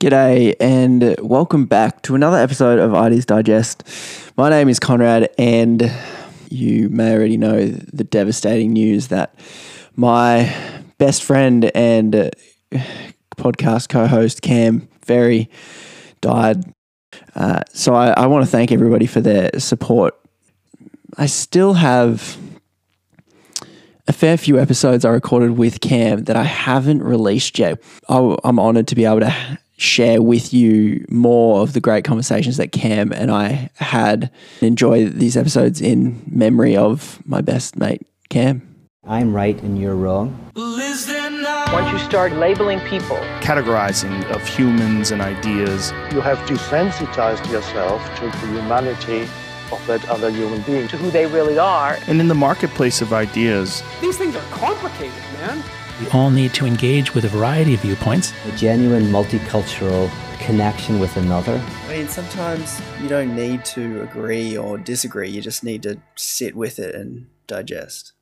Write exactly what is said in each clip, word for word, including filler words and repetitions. G'day and welcome back to another episode of Ideas Digest. My name is Conrad and you may already know the devastating news that my best friend and podcast co-host Cam Ferry died. Uh, so I, I want to thank everybody for their support. I still have a fair few episodes I recorded with Cam that I haven't released yet. I, I'm honoured to be able to share with you more of the great conversations that Cam and I had. Enjoy these episodes in memory of my best mate, Cam. I'm right and you're wrong. Once you start labeling people, categorizing of humans and ideas, you have desensitized yourself to the humanity of that other human being, to who they really are. And in the marketplace of ideas, these things are complicated, man. We all need to engage with a variety of viewpoints. A genuine multicultural connection with another. I mean, sometimes you don't need to agree or disagree. You just need to sit with it and digest.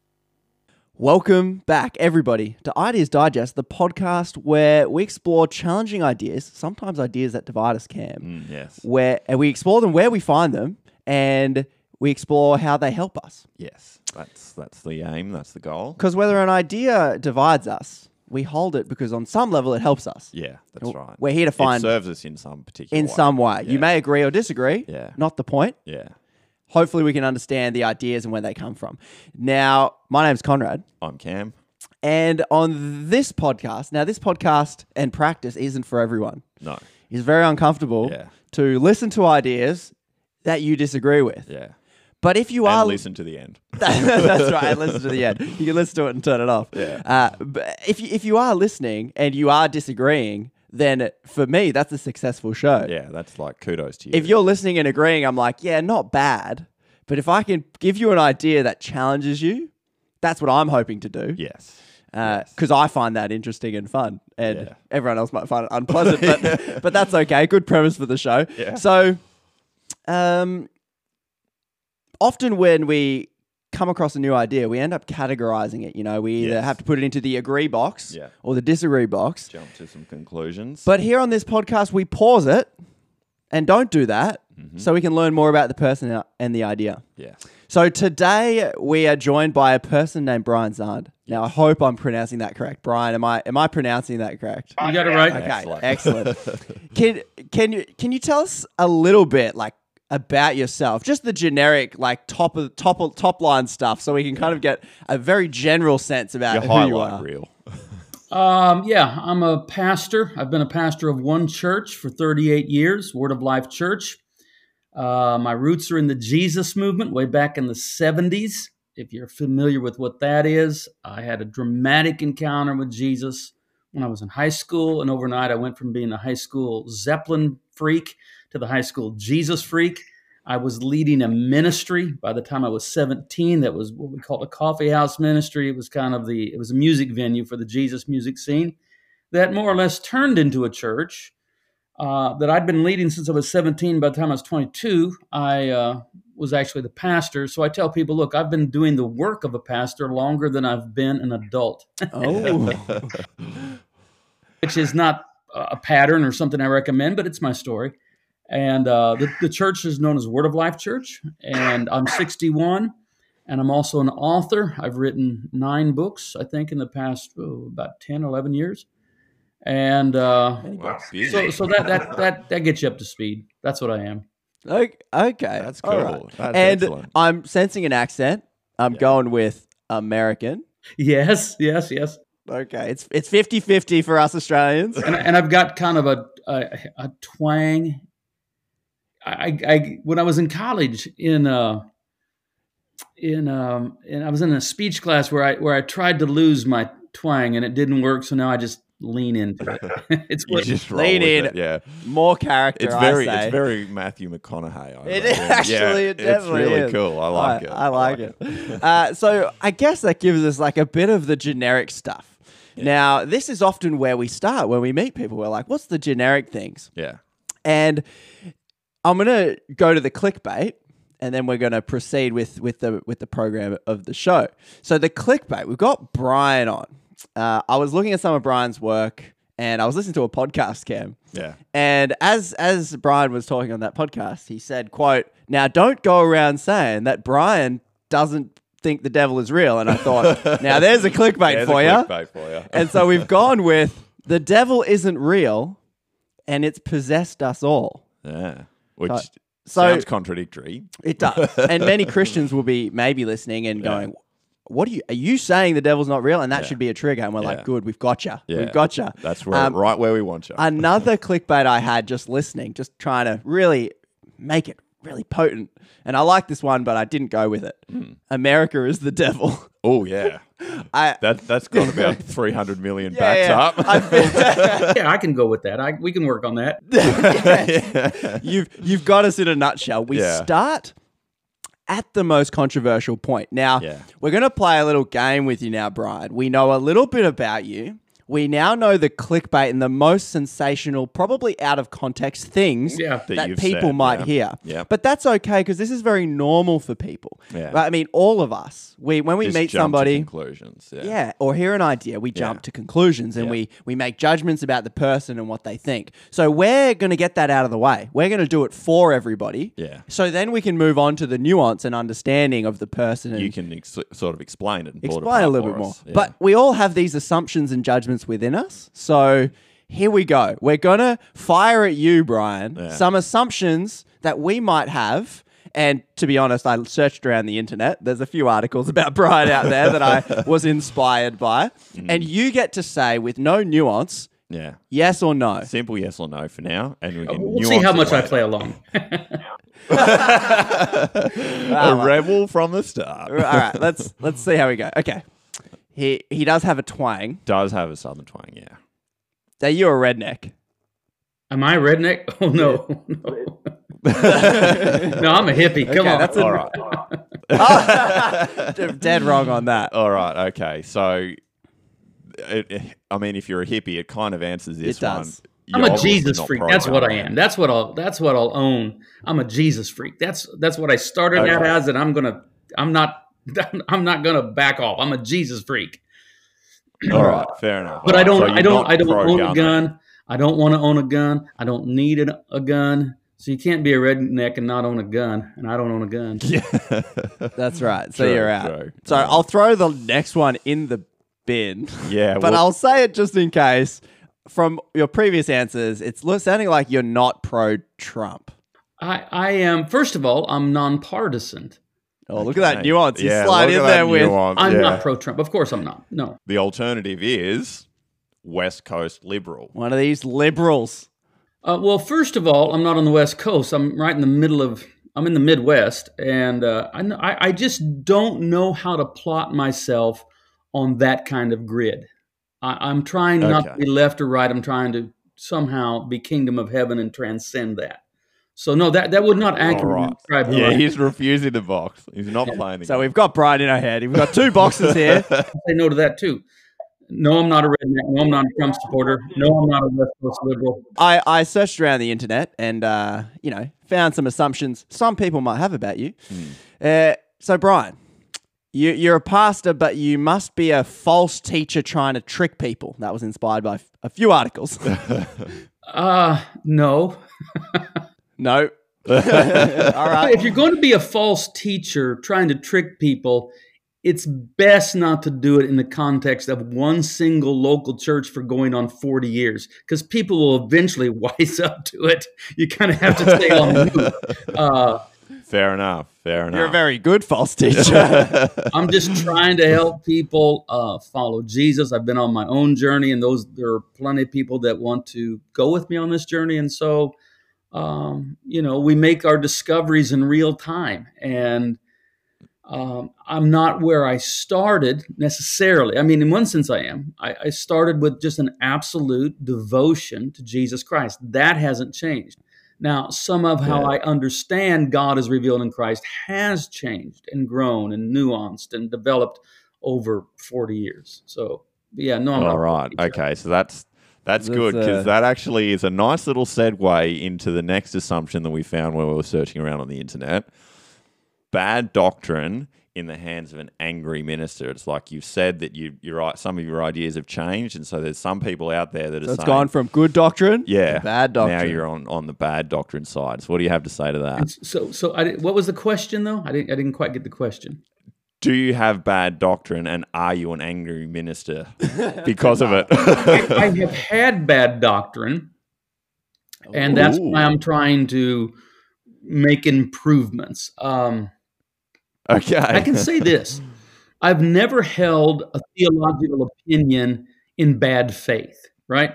Welcome back, everybody, to Ideas Digest, the podcast where we explore challenging ideas, sometimes ideas that divide us, Cam. Mm, yes. Where and we explore them where we find them, and we explore how they help us. Yes, that's that's the aim, that's the goal. Because whether an idea divides us, we hold it because on some level it helps us. Yeah, that's we're, right. We're here to find... It serves us in some particular in way. In some way. Yeah. You may agree or disagree. Yeah. Not the point. Yeah. Hopefully we can understand the ideas and where they come from. Now, my name's Conrad. I'm Cam. And on this podcast... Now, this podcast and practice isn't for everyone. No. It's very uncomfortable yeah. to listen to ideas that you disagree with. Yeah. But if you and are... listen to the end. That's right. Listen to the end. You can listen to it and turn it off. Yeah. Uh, but if you, if you are listening and you are disagreeing, then for me, that's a successful show. Yeah, that's like kudos to you. If you're listening and agreeing, I'm like, yeah, not bad. But if I can give you an idea that challenges you, that's what I'm hoping to do. Yes. Because uh, yes. I find that interesting and fun. And yeah. everyone else might find it unpleasant. But, yeah. but that's okay. Good premise for the show. Yeah. So... um. Often when we come across a new idea, we end up categorizing it. You know, we either yes. have to put it into the agree box yeah. or the disagree box. Jump to some conclusions. But here on this podcast, we pause it and don't do that mm-hmm. so we can learn more about the person and the idea. Yeah. So today we are joined by a person named Brian Zahnd. Now, I hope I'm pronouncing that correct. Brian, am I am I pronouncing that correct? You got it right. Okay, excellent. excellent. Can, can, you, can you tell us a little bit, like, about yourself, just the generic, like top of top top line stuff, so we can kind of get a very general sense about your who highlight you are. Reel. um, yeah, I'm a pastor. I've been a pastor of one church for thirty-eight years, Word of Life Church. Uh, my roots are in the Jesus movement, way back in the seventies. If you're familiar with what that is, I had a dramatic encounter with Jesus when I was in high school, and overnight I went from being a high school Zeppelin freak to the high school Jesus freak. I was leading a ministry by the time I was seventeen. That was what we called a coffee house ministry. It was kind of the, it was a music venue for the Jesus music scene that more or less turned into a church uh, that I'd been leading since I was seventeen. By the time I was twenty-two, I uh, was actually the pastor. So I tell people, look, I've been doing the work of a pastor longer than I've been an adult. Oh, which is not a pattern or something I recommend, but it's my story. And uh, the, the church is known as Word of Life Church, and I'm sixty-one, and I'm also an author. I've written nine books, I think, in the past oh, about ten, eleven years. And uh, wow, so, so that, that that that gets you up to speed. That's what I am. Okay, okay. That's cool. Right. That's and excellent. I'm sensing an accent. I'm yeah. going with American. Yes, yes, yes. Okay, it's it's fifty-fifty for us Australians. And, and I've got kind of a a, a twang. I, I, when I was in college in, uh, in, um, and I was in a speech class where I, where I tried to lose my twang and it didn't work. So now I just lean into it. It's what you just lean in. It. Yeah. More character. It's very, I say. It's very Matthew McConaughey. I it is, actually, yeah, it definitely is. It's really is. Cool. I like I, it. I like, I like it. it. uh, so I guess that gives us like a bit of the generic stuff. Yeah. Now, this is often where we start when we meet people. We're like, what's the generic things? Yeah. And I'm going to go to the clickbait and then we're going to proceed with, with the with the program of the show. So the clickbait, we've got Brian on. Uh, I was looking at some of Brian's work and I was listening to a podcast, Cam. Yeah. And as as Brian was talking on that podcast, he said, quote, "Now don't go around saying that Brian doesn't think the devil is real." And I thought, now there's a clickbait there's for a you. Clickbait for you. And so we've gone with the devil isn't real and it's possessed us all. Yeah. Which so, sounds so, contradictory. It does. And many Christians will be maybe listening and yeah. going, what are you, are you saying the devil's not real? And that yeah. should be a trigger. And we're yeah. like, good, we've got you. Yeah. We've got you. That's where, um, right where we want you. Another clickbait I had just listening, just trying to really make it really potent. And I like this one, but I didn't go with it. Mm. America is the devil. Oh, yeah. I, that, that's got about three hundred million yeah, backs yeah. up. I feel, yeah, I can go with that. I, we can work on that. yeah. You've, you've got us in a nutshell. We yeah. start at the most controversial point. Now, yeah. we're going to play a little game with you now, Brian. We know a little bit about you. We now know the clickbait and the most sensational, probably out of context things yeah. that, that people said, might yeah. hear. Yeah. But that's okay because this is very normal for people. Yeah. Right? I mean, all of us, we when we Just meet jump somebody, to conclusions. Yeah. yeah, or hear an idea, we jump yeah. to conclusions and yeah. we we make judgments about the person and what they think. So we're going to get that out of the way. We're going to do it for everybody. Yeah. So then we can move on to the nuance and understanding of the person. And you can ex- sort of explain it. And explain it a little bit more. Yeah. But we all have these assumptions and judgments within us. So here we go. We're going to fire at you, Brian, yeah. some assumptions that we might have. And to be honest, I searched around the internet. There's a few articles about Brian out there that I was inspired by. Mm. And you get to say with no nuance, yeah, yes or no. Simple yes or no for now. And we can we'll see how much I play along. A rebel from the start. All right, let's let's see how we go. Okay. He he does have a twang. Does have a southern twang, yeah. Are you a redneck? Am I a redneck? Oh, no. No, no I'm a hippie. Come okay, on. That's All a... right. Oh, dead wrong on that. All right, okay. So, it, it, I mean, if you're a hippie, it kind of answers this it does. one. You're I'm a Jesus freak. That's what I am. That's what I'll. That's what I'll own. I'm a Jesus freak. That's that's what I started okay. out as, and I'm gonna. I'm not. I'm not going to back off. I'm a Jesus freak. All right, fair enough. But I don't, so I don't, I don't own gun, a gun. Then. I don't want to own a gun. I don't need an, a gun. So you can't be a redneck and not own a gun. And I don't own a gun. Yeah, that's right. So true, you're out. True. So I'll throw the next one in the bin. Yeah, but well, I'll say it just in case. From your previous answers, it's sounding like you're not pro-Trump. I, I am. First of all, I'm nonpartisan. Oh, look okay. at that nuance. You yeah, slide in there with, nuance. I'm yeah. not pro-Trump. Of course I'm not. No. The alternative is West Coast liberal. One of these liberals. Uh, well, first of all, I'm not on the West Coast. I'm right in the middle of, I'm in the Midwest. And uh, I, I just don't know how to plot myself on that kind of grid. I, I'm trying okay. not to be left or right. I'm trying to somehow be kingdom of heaven and transcend that. So, no, that, that would not accurately describe him. Yeah, he's refusing the box. He's not yeah. playing the so game. So, we've got Brian in our head. We've got two boxes here. I say no to that, too. No, I'm not a redneck. No, I'm not a Trump supporter. No, I'm not a West Coast liberal. I, I searched around the internet and, uh, you know, found some assumptions some people might have about you. Mm. Uh, so, Brian, you, you're a pastor, but you must be a false teacher trying to trick people. That was inspired by f- a few articles. uh, no. No. All right. If you're going to be a false teacher trying to trick people, it's best not to do it in the context of one single local church for going on forty years, because people will eventually wise up to it. You kind of have to stay on the move. Uh, fair enough. Fair enough. You're a very good false teacher. I'm just trying to help people uh, follow Jesus. I've been on my own journey, and those there are plenty of people that want to go with me on this journey, and so... Um, you know, we make our discoveries in real time, and um, I'm not where I started necessarily. I mean, in one sense I am. I, I started with just an absolute devotion to Jesus Christ. That hasn't changed. Now, some of how yeah. I understand God is revealed in Christ has changed and grown and nuanced and developed over forty years. So, yeah, no, I'm All not right. Okay, so that's That's, That's good, because uh, that actually is a nice little segue into the next assumption that we found when we were searching around on the internet. Bad doctrine in the hands of an angry minister. It's like you've said that you, you're, some of your ideas have changed, and so there's some people out there that so are it's saying... it's gone from good doctrine yeah, to bad doctrine. Now you're on, on the bad doctrine side. So what do you have to say to that? It's, so so I, what was the question, though? I didn't, I didn't quite get the question. Do you have bad doctrine, and are you an angry minister because of it? I, I have had bad doctrine, and Ooh. that's why I'm trying to make improvements. Um Okay. I can say this. I've never held a theological opinion in bad faith, right?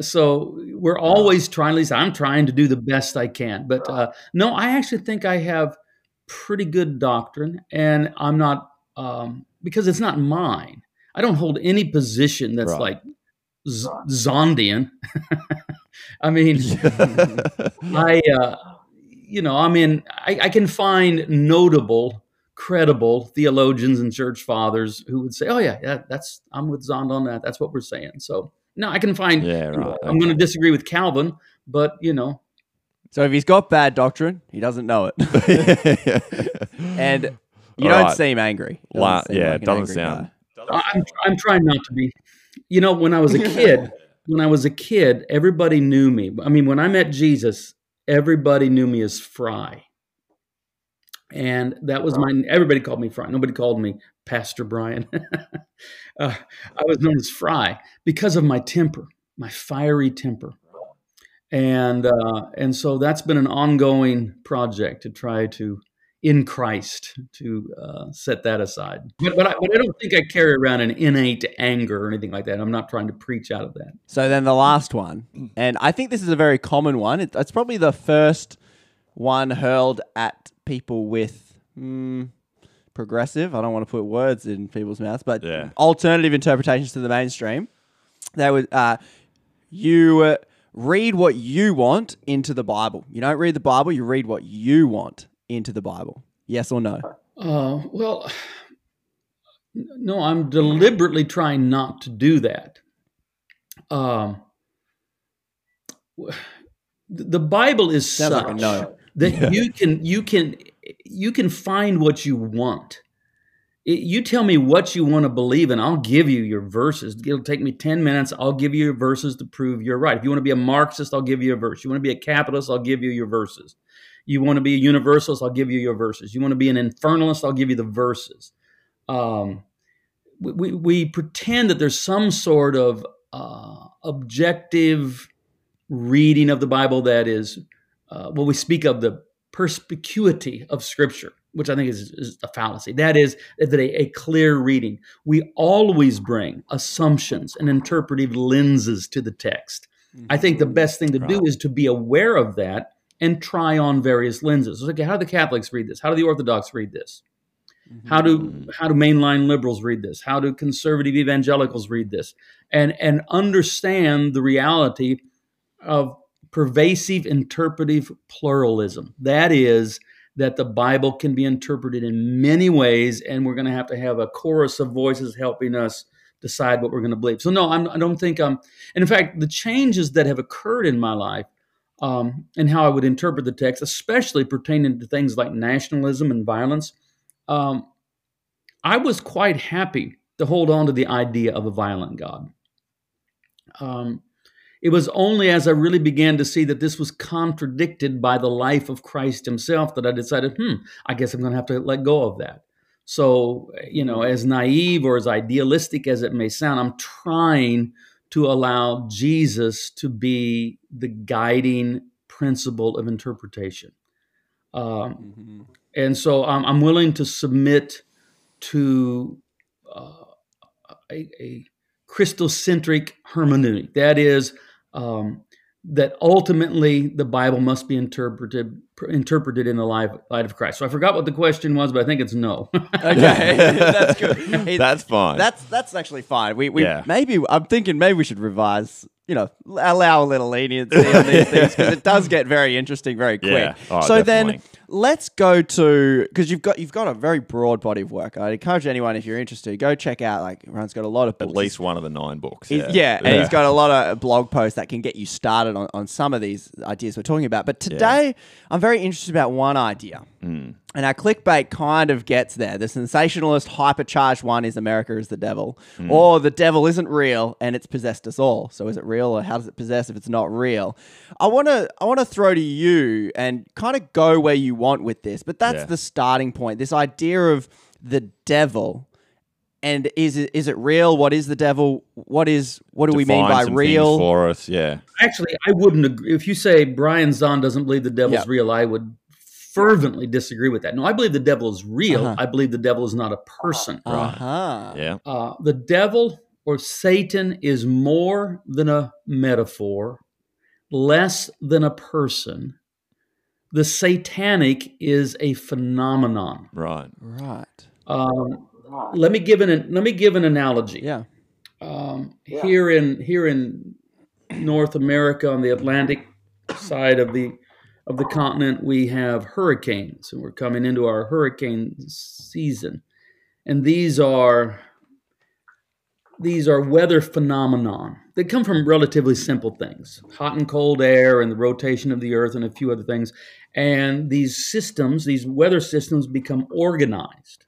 So we're always trying, at least I'm trying to do the best I can. But uh, no, I actually think I have pretty good doctrine, and I'm not, um, because it's not mine. I don't hold any position that's right. like Z- Zahndian. I mean, I, uh, you know, I mean, I, I can find notable credible theologians and church fathers who would say, "Oh yeah, yeah, that's I'm with Zahnd on that. That's what we're saying." So no, I can find. Yeah, right, you know, okay. I'm going to disagree with Calvin, but you know. So if he's got bad doctrine, he doesn't know it, and you All don't right. seem angry. Doesn't La- seem yeah, like it doesn't sound. Doesn't I'm I'm trying not to be. You know, when I was a kid, when I was a kid, everybody knew me. I mean, when I met Jesus, everybody knew me as Fry. And that was my, everybody called me Fry. Nobody called me Pastor Brian. uh, I was known as Fry because of my temper, my fiery temper. And uh, and so that's been an ongoing project to try to, in Christ, to uh, set that aside. But, but, I, but I don't think I carry around an innate anger or anything like that. I'm not trying to preach out of that. So then the last one, and I think this is a very common one. It, it's probably the first one hurled at people with mm, progressive, I don't want to put words in people's mouths, but yeah. alternative interpretations to the mainstream. They would, uh, you uh, read what you want into the Bible. You don't read the Bible, you read what you want into the Bible. Yes or no? Uh, well, no, I'm deliberately trying not to do that. Um, the Bible is Sounds such... Like a no. That yeah. you can you can you can find what you want. It, you tell me what you want to believe, and I'll give you your verses. It'll take me ten minutes. I'll give you your verses to prove you're right. If you want to be a Marxist, I'll give you a verse. You want to be a capitalist, I'll give you your verses. You want to be a universalist, I'll give you your verses. You want to be an infernalist, I'll give you the verses. Um, we, we we pretend that there's some sort of uh, objective reading of the Bible that is. Uh, well, we speak of the perspicuity of Scripture, which I think is, is a fallacy. That is, that a, a clear reading. We always bring assumptions and interpretive lenses to the text. Mm-hmm. I think the best thing to right. do is to be aware of that and try on various lenses. Okay, how do the Catholics read this? How do the Orthodox read this? Mm-hmm. How do how do mainline liberals read this? How do conservative evangelicals read this? And and understand the reality of pervasive interpretive pluralism. That is, that the Bible can be interpreted in many ways, and we're going to have to have a chorus of voices helping us decide what we're going to believe. So no, I'm, I don't think I'm... And in fact, the changes that have occurred in my life um, and how I would interpret the text, especially pertaining to things like nationalism and violence, um, I was quite happy to hold on to the idea of a violent God. Um It was only as I really began to see that this was contradicted by the life of Christ himself that I decided, hmm, I guess I'm going to have to let go of that. So, you know, as naive or as idealistic as it may sound, I'm trying to allow Jesus to be the guiding principle of interpretation. Um, mm-hmm. And so I'm, I'm willing to submit to uh, a, a Christocentric hermeneutic. That is, Um, that ultimately the Bible must be interpreted interpreted in the light of Christ. So I forgot what the question was, but I think it's no. Okay, that's good. Hey, that's fine. That's that's actually fine. We we yeah. maybe I'm thinking maybe we should revise. You know, allow a little leniency on these things because it does get very interesting very quick. Yeah. Oh, so definitely. Then let's go to, because you've got you've got a very broad body of work. I'd encourage anyone, if you're interested, go check out, like, Ryan's got a lot of books. At least one of the nine books. Yeah. He's, yeah, yeah, and he's got a lot of blog posts that can get you started on, on some of these ideas we're talking about. But today, yeah. I'm very interested about one idea. Mm. And our clickbait kind of gets there. The sensationalist, hypercharged one is America is the devil. Mm. Or the devil isn't real and it's possessed us all. So is it real, or how does it possess if it's not real? I want to I want to throw to you and kind of go where you want with this. But that's yeah. the starting point. This idea of the devil. And is it is it real? What is the devil? What is what do Define we mean by some real? For us, yeah. Actually, I wouldn't agree. If you say Brian Zahnd doesn't believe the devil's yep. real, I would fervently disagree with that. No, I believe the devil is real. Uh-huh. I believe the devil is not a person. Uh-huh. Yeah. Uh, the devil or Satan is more than a metaphor, less than a person. The satanic is a phenomenon. Right. Right. Um, let me give an let me give an analogy. Yeah. Um, yeah. Here in here in North America, on the Atlantic side of the. Of the continent, we have hurricanes, and we're coming into our hurricane season. And these are these are weather phenomenon. They come from relatively simple things: hot and cold air, and the rotation of the Earth, and a few other things. And these systems, these weather systems, become organized,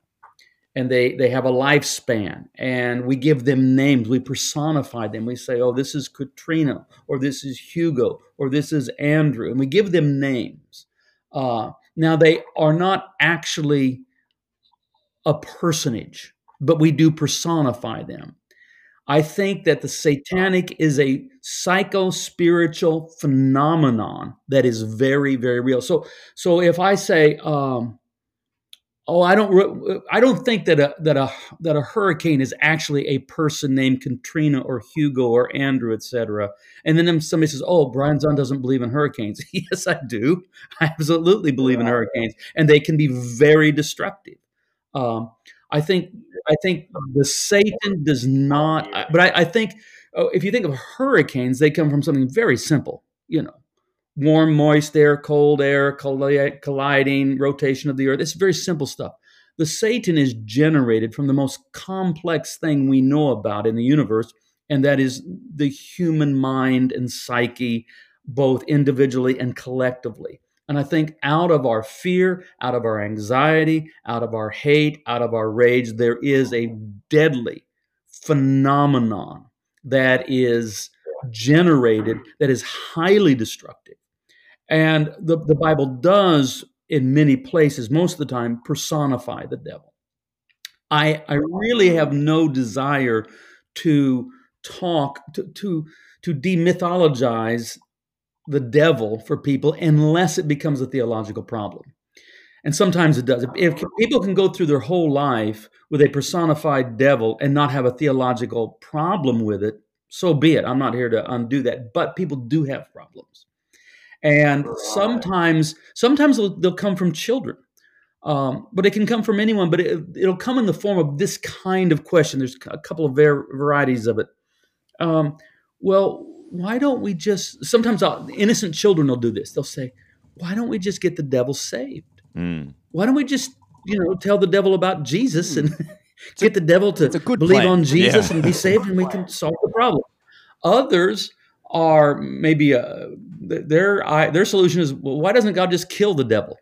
and they they have a lifespan. And we give them names. We personify them. We say, "Oh, this is Katrina," or "This is Hugo," or "This is Andrew," and we give them names. Uh, now, they are not actually a personage, but we do personify them. I think that the satanic is a psycho-spiritual phenomenon that is very, very real. So, so if I say, um, "Oh, I don't, re- I don't think that a that a that a hurricane is actually a person named Katrina or Hugo or Andrew, et cetera" And then somebody says, "Oh, Brian Zahnd doesn't believe in hurricanes." Yes, I do. I absolutely believe in hurricanes, and they can be very destructive. Um, I think I think the Satan does not, but I, I think oh, if you think of hurricanes, they come from something very simple, you know. Warm, moist air, cold air, colliding, rotation of the Earth. It's very simple stuff. The Satan is generated from the most complex thing we know about in the universe, and that is the human mind and psyche, both individually and collectively. And I think out of our fear, out of our anxiety, out of our hate, out of our rage, there is a deadly phenomenon that is generated, that is highly destructive. And the, the Bible does, in many places, most of the time, personify the devil. I I really have no desire to talk, to, to, to demythologize the devil for people unless it becomes a theological problem. And sometimes it does. If people can go through their whole life with a personified devil and not have a theological problem with it, so be it. I'm not here to undo that. But people do have problems. And sometimes sometimes they'll, they'll come from children, um, but it can come from anyone, but it, it'll come in the form of this kind of question. There's a couple of var- varieties of it. Um, well, why don't we just, sometimes I'll, innocent children will do this. They'll say, why don't we just get the devil saved? Mm. Why don't we just, you know, tell the devil about Jesus and get a, the devil to believe plan. on Jesus yeah. and be saved, and we can solve the problem. Others are maybe a, their their solution is, well, why doesn't God just kill the devil?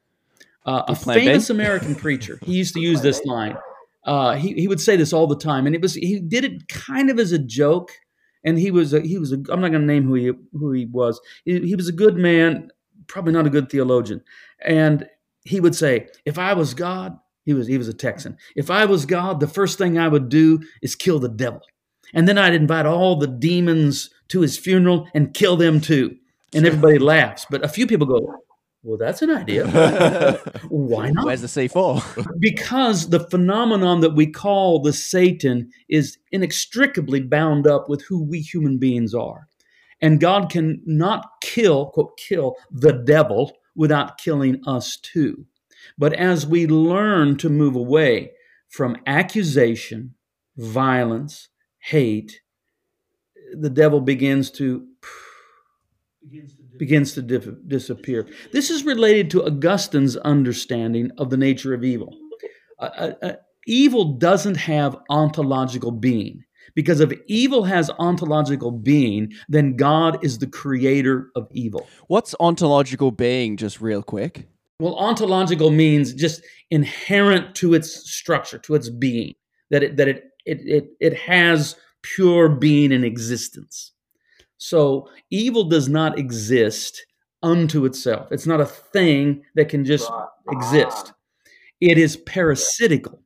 Uh, a famous B? American preacher, he used to use this B? line. Uh, he he would say this all the time, and it was he did it kind of as a joke. And he was a, he was a, I'm not going to name who he who he was. He, he was a good man, probably not a good theologian. And he would say, if I was God, he was he was a Texan. If I was God, the first thing I would do is kill the devil. And then I'd invite all the demons to his funeral and kill them too. And everybody laughs. But a few people go, well, that's an idea. Why not? Where's the C four? Because the phenomenon that we call the Satan is inextricably bound up with who we human beings are. And God can not kill, quote, kill the devil without killing us too. But as we learn to move away from accusation, violence, hate, the devil begins to begins to, begins to di- disappear. This is related to Augustine's understanding of the nature of evil. Uh, uh, evil doesn't have ontological being, because if evil has ontological being, then God is the creator of evil. What's ontological being, just real quick? Well, ontological means just inherent to its structure, to its being, that it that it it it, it has pure being and existence. So evil does not exist unto itself. It's not a thing that can just exist. It is parasitical.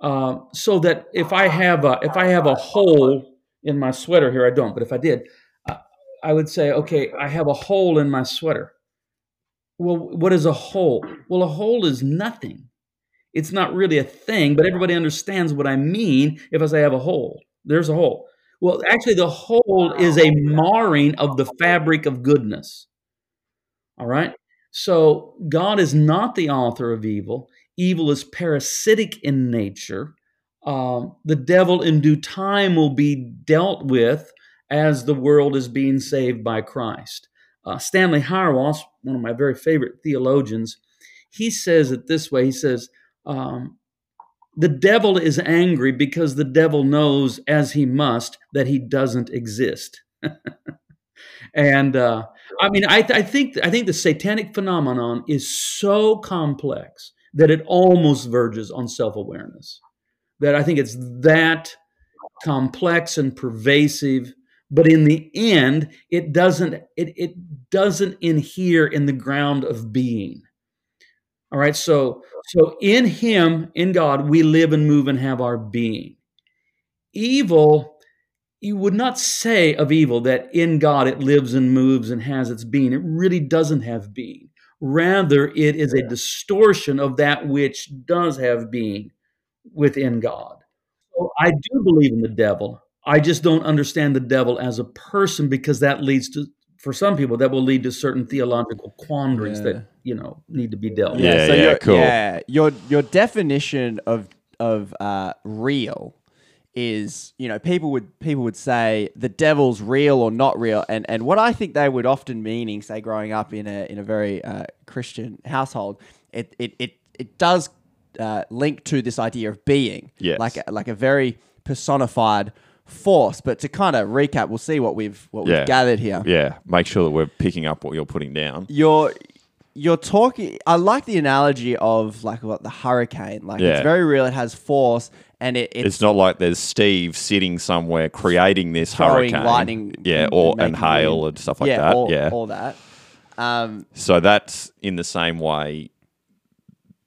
Uh, so that if I have a if I have a hole in my sweater here, I don't, but if I did, I, I would say, okay, I have a hole in my sweater. Well, what is a hole? Well, a hole is nothing. It's not really a thing, but everybody understands what I mean if I say I have a hole. There's a hole. Well, actually, the hole is a marring of the fabric of goodness. All right? So God is not the author of evil. Evil is parasitic in nature. Um, the devil in due time will be dealt with as the world is being saved by Christ. Uh, Stanley Hauerwas, one of my very favorite theologians, he says it this way. He says, um, the devil is angry because the devil knows, as he must, that he doesn't exist. And uh, I mean, I, th- I think I think the satanic phenomenon is so complex that it almost verges on self-awareness. That I think it's that complex and pervasive. But in the end, it doesn't it it doesn't inhere in the ground of being. All right, so so in Him, in God, we live and move and have our being. Evil, you would not say of evil that in God it lives and moves and has its being. It really doesn't have being. Rather, it is a distortion of that which does have being within God. So I do believe in the devil. I just don't understand the devil as a person, because that leads to, for some people, that will lead to certain theological quandaries yeah. that, you know, need to be dealt with. Yeah, yeah, so yeah your, cool. Yeah, your, your definition of of uh, real is, you know, people would people would say the devil's real or not real. And and what I think they would often meaning, say, growing up in a in a very uh, Christian household, it it it, it does uh, link to this idea of being, yes. like, a, like a very personified force. But to kind of recap, we'll see what we've what yeah. we've gathered here. Yeah, make sure that we're picking up what you're putting down. You're you're talking. I like the analogy of like what the hurricane. Like yeah. it's very real. It has force, and it it's, it's not like there's Steve sitting somewhere creating this hurricane, lightning, yeah, or and, and hail wind. and stuff like yeah, that. All, yeah, all that. Um, so that's in the same way.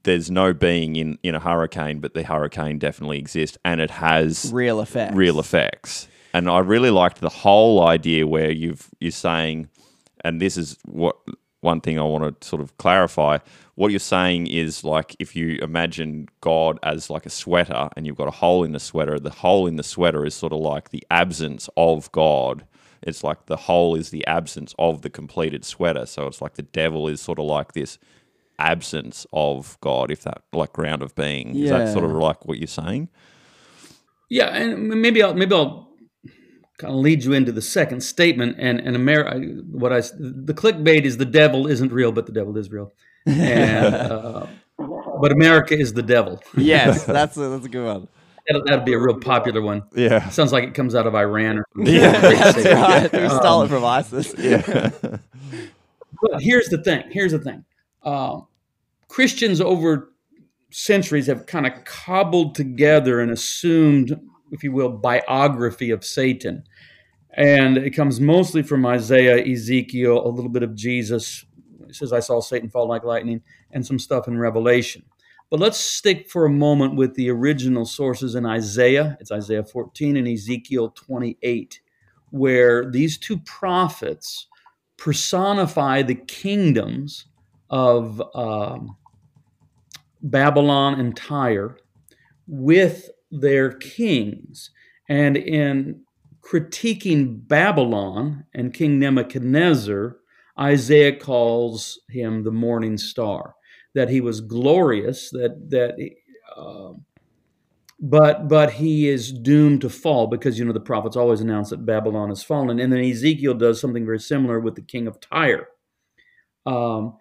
There's no being in, in a hurricane, but the hurricane definitely exists, and it has real effects. Real effects, and I really liked the whole idea where you've you're saying, and this is what one thing I want to sort of clarify. What you're saying is like if you imagine God as like a sweater, and you've got a hole in the sweater. The hole in the sweater is sort of like the absence of God. It's like the hole is the absence of the completed sweater. So it's like the devil is sort of like this absence of God, if that like ground of being, yeah. is that sort of like what you're saying? Yeah, and maybe I'll maybe I'll kind of lead you into the second statement. And and Ameri- what I the clickbait is the devil isn't real, but the devil is real. And uh, but America is the devil. Yes, that's a, that's a good one. That'll, that'll be a real popular one. Yeah, sounds like it comes out of Iran. Or yeah, that's right. We stole it from ISIS. Yeah. But here's the thing. Here's the thing. Uh, Christians over centuries have kind of cobbled together an assumed, if you will, biography of Satan. And it comes mostly from Isaiah, Ezekiel, a little bit of Jesus. It says, I saw Satan fall like lightning, and some stuff in Revelation. But let's stick for a moment with the original sources in Isaiah. It's Isaiah fourteen and Ezekiel twenty-eight, where these two prophets personify the kingdoms of um, Babylon and Tyre with their kings. And in critiquing Babylon and King Nebuchadnezzar, Isaiah calls him the morning star, that he was glorious, that that uh, But but he is doomed to fall because, you know, the prophets always announce that Babylon has fallen. And then Ezekiel does something very similar with the king of Tyre, um,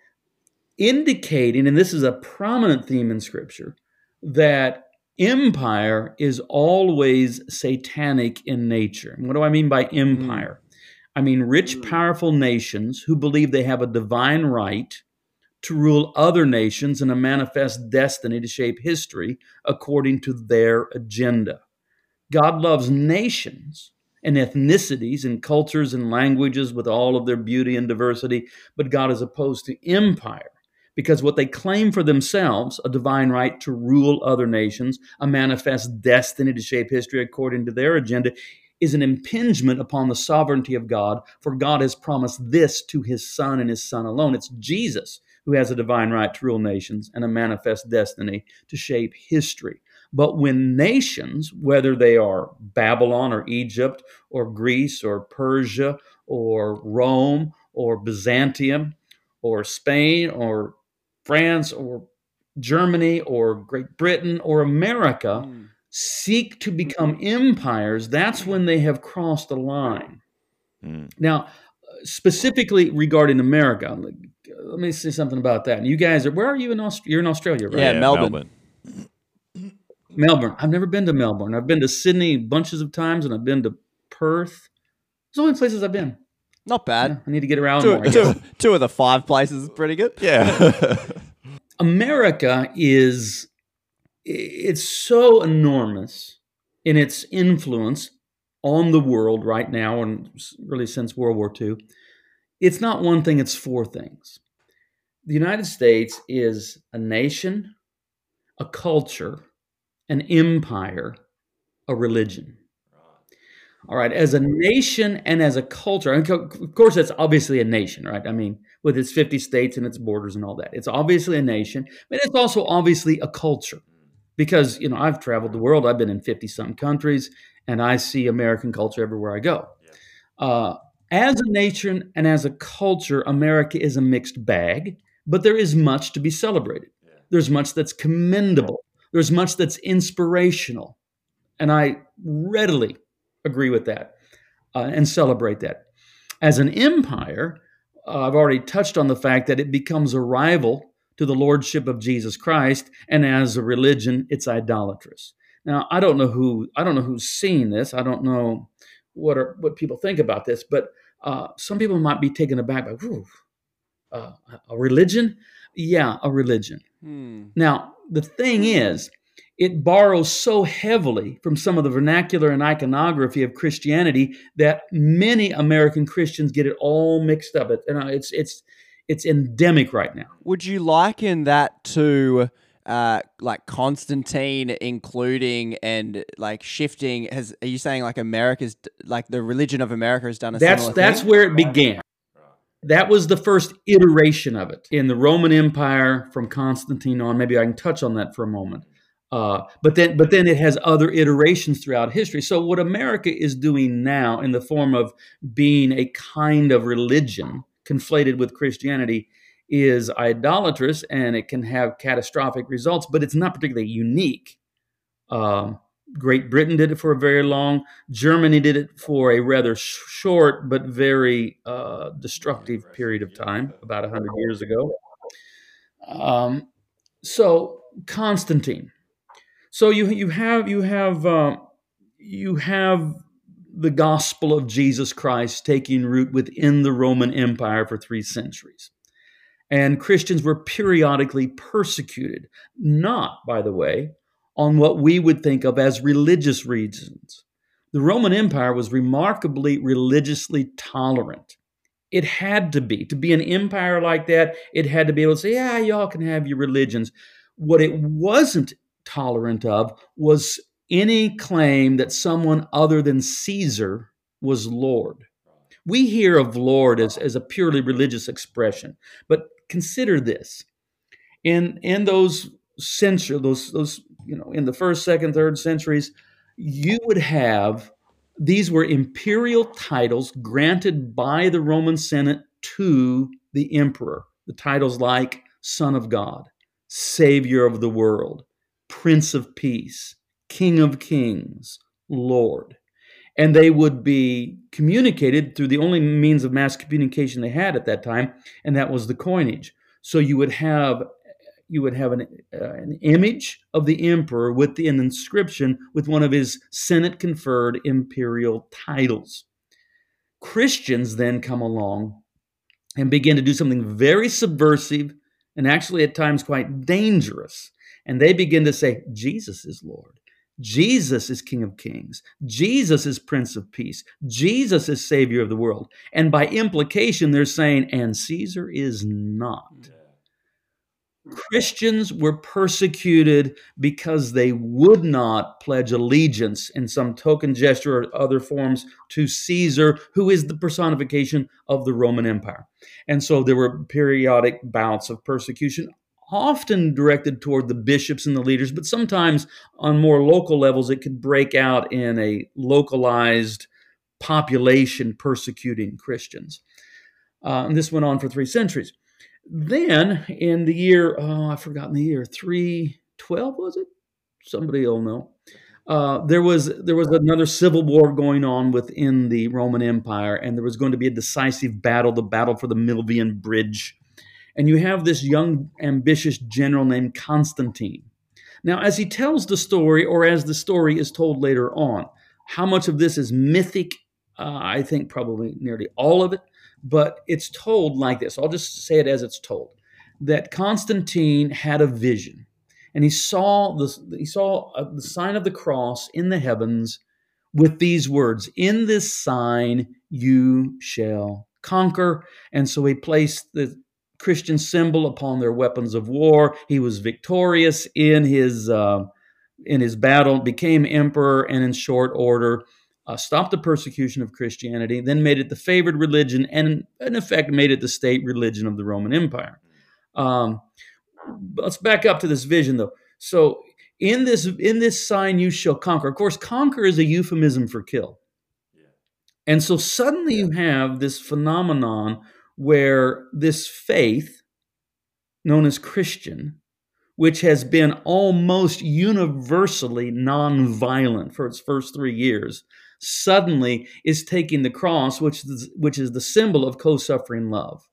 indicating, and this is a prominent theme in Scripture, that empire is always satanic in nature. And what do I mean by empire? Mm. I mean rich, powerful nations who believe they have a divine right to rule other nations and a manifest destiny to shape history according to their agenda. God loves nations and ethnicities and cultures and languages with all of their beauty and diversity, but God is opposed to empire because what they claim for themselves, a divine right to rule other nations, a manifest destiny to shape history according to their agenda, is an impingement upon the sovereignty of God, for God has promised this to his Son and his Son alone. It's Jesus who has a divine right to rule nations and a manifest destiny to shape history. But when nations, whether they are Babylon or Egypt or Greece or Persia or Rome or Byzantium or Spain or France or Germany or Great Britain or America, mm. seek to become empires, that's when they have crossed the line. Mm. Now, specifically regarding America, let me say something about that. And you guys are, where are you in Australia? You're in Australia, right? Yeah, yeah Melbourne. Melbourne. Melbourne. I've never been to Melbourne. I've been to Sydney bunches of times, and I've been to Perth. It's the only places I've been. Not bad. Yeah, I need to get around two, more. Two, two of the five places is pretty good. Yeah. America is, it's so enormous in its influence on the world right now, and really since World War Two. It's not one thing, it's four things. The United States is a nation, a culture, an empire, a religion. All right, as a nation and as a culture, and of course that's obviously a nation, right? I mean, with its fifty states and its borders and all that. It's obviously a nation, but it's also obviously a culture. Because, you know, I've traveled the world, I've been in fifty-some countries, and I see American culture everywhere I go. Uh, As a nation and as a culture, America is a mixed bag, but there is much to be celebrated. There's much that's commendable. There's much that's inspirational. And I readily agree with that uh, and celebrate that. As an empire, uh, I've already touched on the fact that it becomes a rival to the lordship of Jesus Christ, and as a religion, it's idolatrous. Now, I don't know who I don't know who's seeing this. I don't know what are what people think about this, but uh, some people might be taken aback by, whew, uh, a religion? Yeah, a religion. Hmm. Now, the thing is, it borrows so heavily from some of the vernacular and iconography of Christianity that many American Christians get it all mixed up. It, you know, it's, it's, it's endemic right now. Would you liken that to... Uh, like Constantine including and like shifting, has, are you saying like America's, like the religion of America has done a that's, similar that's thing? That's where it began. That was the first iteration of it in the Roman Empire from Constantine on. Maybe I can touch on that for a moment. Uh, but then, but then it has other iterations throughout history. So what America is doing now in the form of being a kind of religion conflated with Christianity is idolatrous, and it can have catastrophic results, but it's not particularly unique. Uh, Great Britain did it for a very long. Germany did it for a rather sh- short but very uh, destructive period of time, about one hundred years ago. Um, so Constantine. So you you have you have uh, you have the gospel of Jesus Christ taking root within the Roman Empire for three centuries. And Christians were periodically persecuted, not, by the way, on what we would think of as religious reasons. The Roman Empire was remarkably religiously tolerant. It had to be. To be an empire like that, it had to be able to say, yeah, y'all can have your religions. What it wasn't tolerant of was any claim that someone other than Caesar was Lord. We hear of Lord as, as a purely religious expression, but consider this: in in those century, those those you know, in the first, second, third centuries, you would have these were imperial titles granted by the Roman Senate to the emperor. The titles like Son of God, Savior of the World, Prince of Peace, King of Kings, Lord. And they would be communicated through the only means of mass communication they had at that time, and that was the coinage. So you would have you would have an, uh, an image of the emperor with the, an inscription with one of his Senate-conferred imperial titles. Christians then come along and begin to do something very subversive and actually at times quite dangerous. And they begin to say, Jesus is Lord. Jesus is King of Kings. Jesus is Prince of Peace. Jesus is Savior of the world. And by implication, they're saying, and Caesar is not. Christians were persecuted because they would not pledge allegiance in some token gesture or other forms to Caesar, who is the personification of the Roman Empire. And so there were periodic bouts of persecution, often directed toward the bishops and the leaders, but sometimes on more local levels, it could break out in a localized population persecuting Christians. Uh, and this went on for three centuries. Then in the year, oh, I've forgotten the year, three twelve, was it? Somebody will know. Uh, there was there was another civil war going on within the Roman Empire, and there was going to be a decisive battle, the battle for the Milvian Bridge. And you have this young, ambitious general named Constantine. Now, as he tells the story, or as the story is told later on, how much of this is mythic? Uh, I think probably nearly all of it. But it's told like this. I'll just say it as it's told, that Constantine had a vision, and he saw the he saw the sign of the cross in the heavens with these words, "In this sign you shall conquer." And so he placed the Christian symbol upon their weapons of war. He was victorious in his uh, in his battle, became emperor, and in short order, Uh, stopped the persecution of Christianity, then made it the favored religion, and in effect made it the state religion of the Roman Empire. Um, let's back up to this vision, though. So in this in this sign you shall conquer. Of course, conquer is a euphemism for kill. Yeah. And so suddenly you have this phenomenon where this faith, known as Christian, which has been almost universally nonviolent for its first three years, suddenly is taking the cross, which is, which is the symbol of co-suffering love.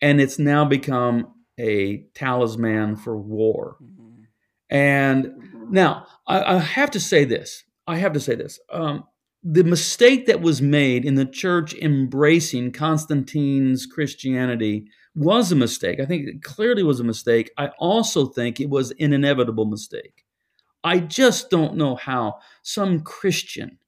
And it's now become a talisman for war. Mm-hmm. And now, I, I have to say this. I have to say this. Um, the mistake that was made in the church embracing Constantine's Christianity was a mistake. I think it clearly was a mistake. I also think it was an inevitable mistake. I just don't know how some Christian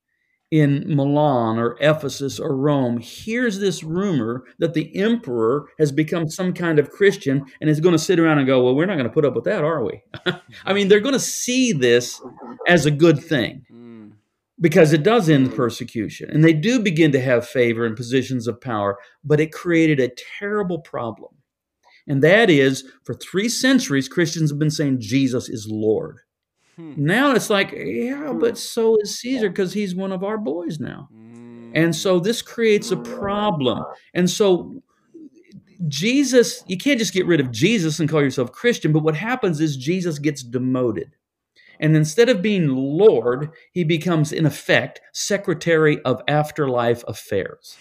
in Milan or Ephesus or Rome hears this rumor that the emperor has become some kind of Christian and is going to sit around and go, well, we're not going to put up with that, are we? I mean, they're going to see this as a good thing, because it does end persecution, and they do begin to have favor and positions of power, but it created a terrible problem. And that is, for three centuries, Christians have been saying Jesus is Lord. Hmm. Now it's like, yeah, but so is Caesar, because he's one of our boys now. Mm. And so this creates a problem. And so Jesus, you can't just get rid of Jesus and call yourself Christian, but what happens is Jesus gets demoted. And instead of being Lord, he becomes, in effect, Secretary of Afterlife Affairs.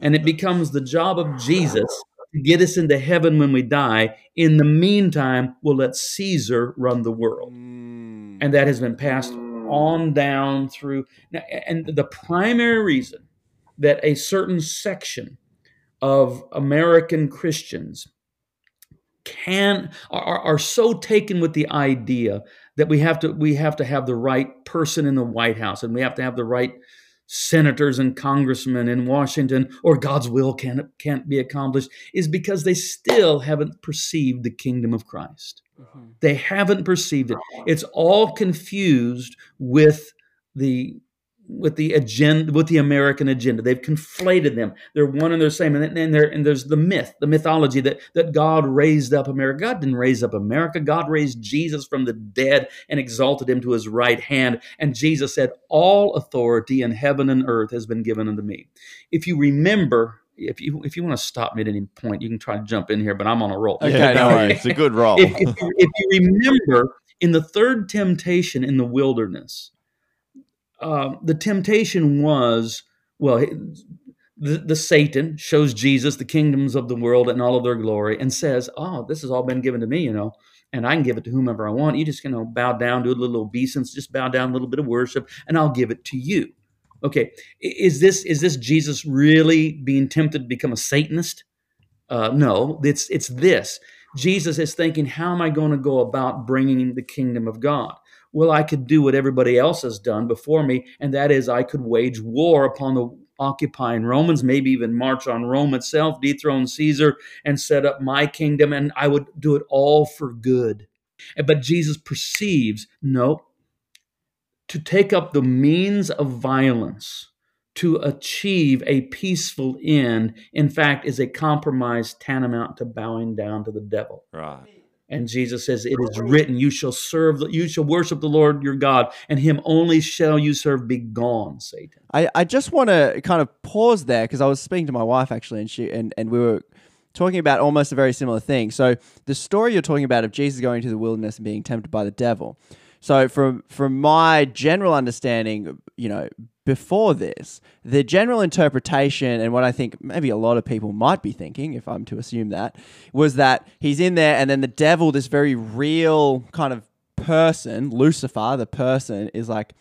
And it becomes the job of Jesus to get us into heaven when we die. In the meantime, we'll let Caesar run the world. And that has been passed on down through. And the primary reason that a certain section of American Christians can are, are so taken with the idea that we have to we have to have the right person in the White House, and we have to have the right senators and congressmen in Washington, or God's will can't can't be accomplished, is because they still haven't perceived the kingdom of Christ. Mm-hmm. They haven't perceived it. It's all confused with the with the agenda, with the American agenda. They've conflated them. They're one and they're the same. And, and, and there's the myth, the mythology that, that God raised up America. God didn't raise up America. God raised Jesus from the dead and exalted him to his right hand. And Jesus said, all authority in heaven and earth has been given unto me. If you remember, if you if you want to stop me at any point, you can try to jump in here, but I'm on a roll. Okay, no worries. It's a good roll. if, if, you, if you remember, In the third temptation in the wilderness, uh, the temptation was, well, the, the Satan shows Jesus the kingdoms of the world and all of their glory and says, oh, this has all been given to me, you know, and I can give it to whomever I want. You just, you know, bow down, do a little obeisance, just bow down, a little bit of worship, and I'll give it to you. Okay, is this is this Jesus really being tempted to become a Satanist? Uh, no, it's it's this. Jesus is thinking, how am I going to go about bringing the kingdom of God? Well, I could do what everybody else has done before me, and that is I could wage war upon the occupying Romans, maybe even march on Rome itself, dethrone Caesar, and set up my kingdom, and I would do it all for good. But Jesus perceives, no, to take up the means of violence to achieve a peaceful end, in fact, is a compromise tantamount to bowing down to the devil. Right. And Jesus says, it is written, you shall serve, you shall worship the Lord your God, and him only shall you serve. Be gone, Satan. I, I just want to kind of pause there, because I was speaking to my wife, actually, and she and, and we were talking about almost a very similar thing. So the story you're talking about of Jesus going to the wilderness and being tempted by the devil. So from from my general understanding, you know, before this, the general interpretation and what I think maybe a lot of people might be thinking, if I'm to assume that, was that he's in there and then the devil, this very real kind of person, Lucifer, the person, is like,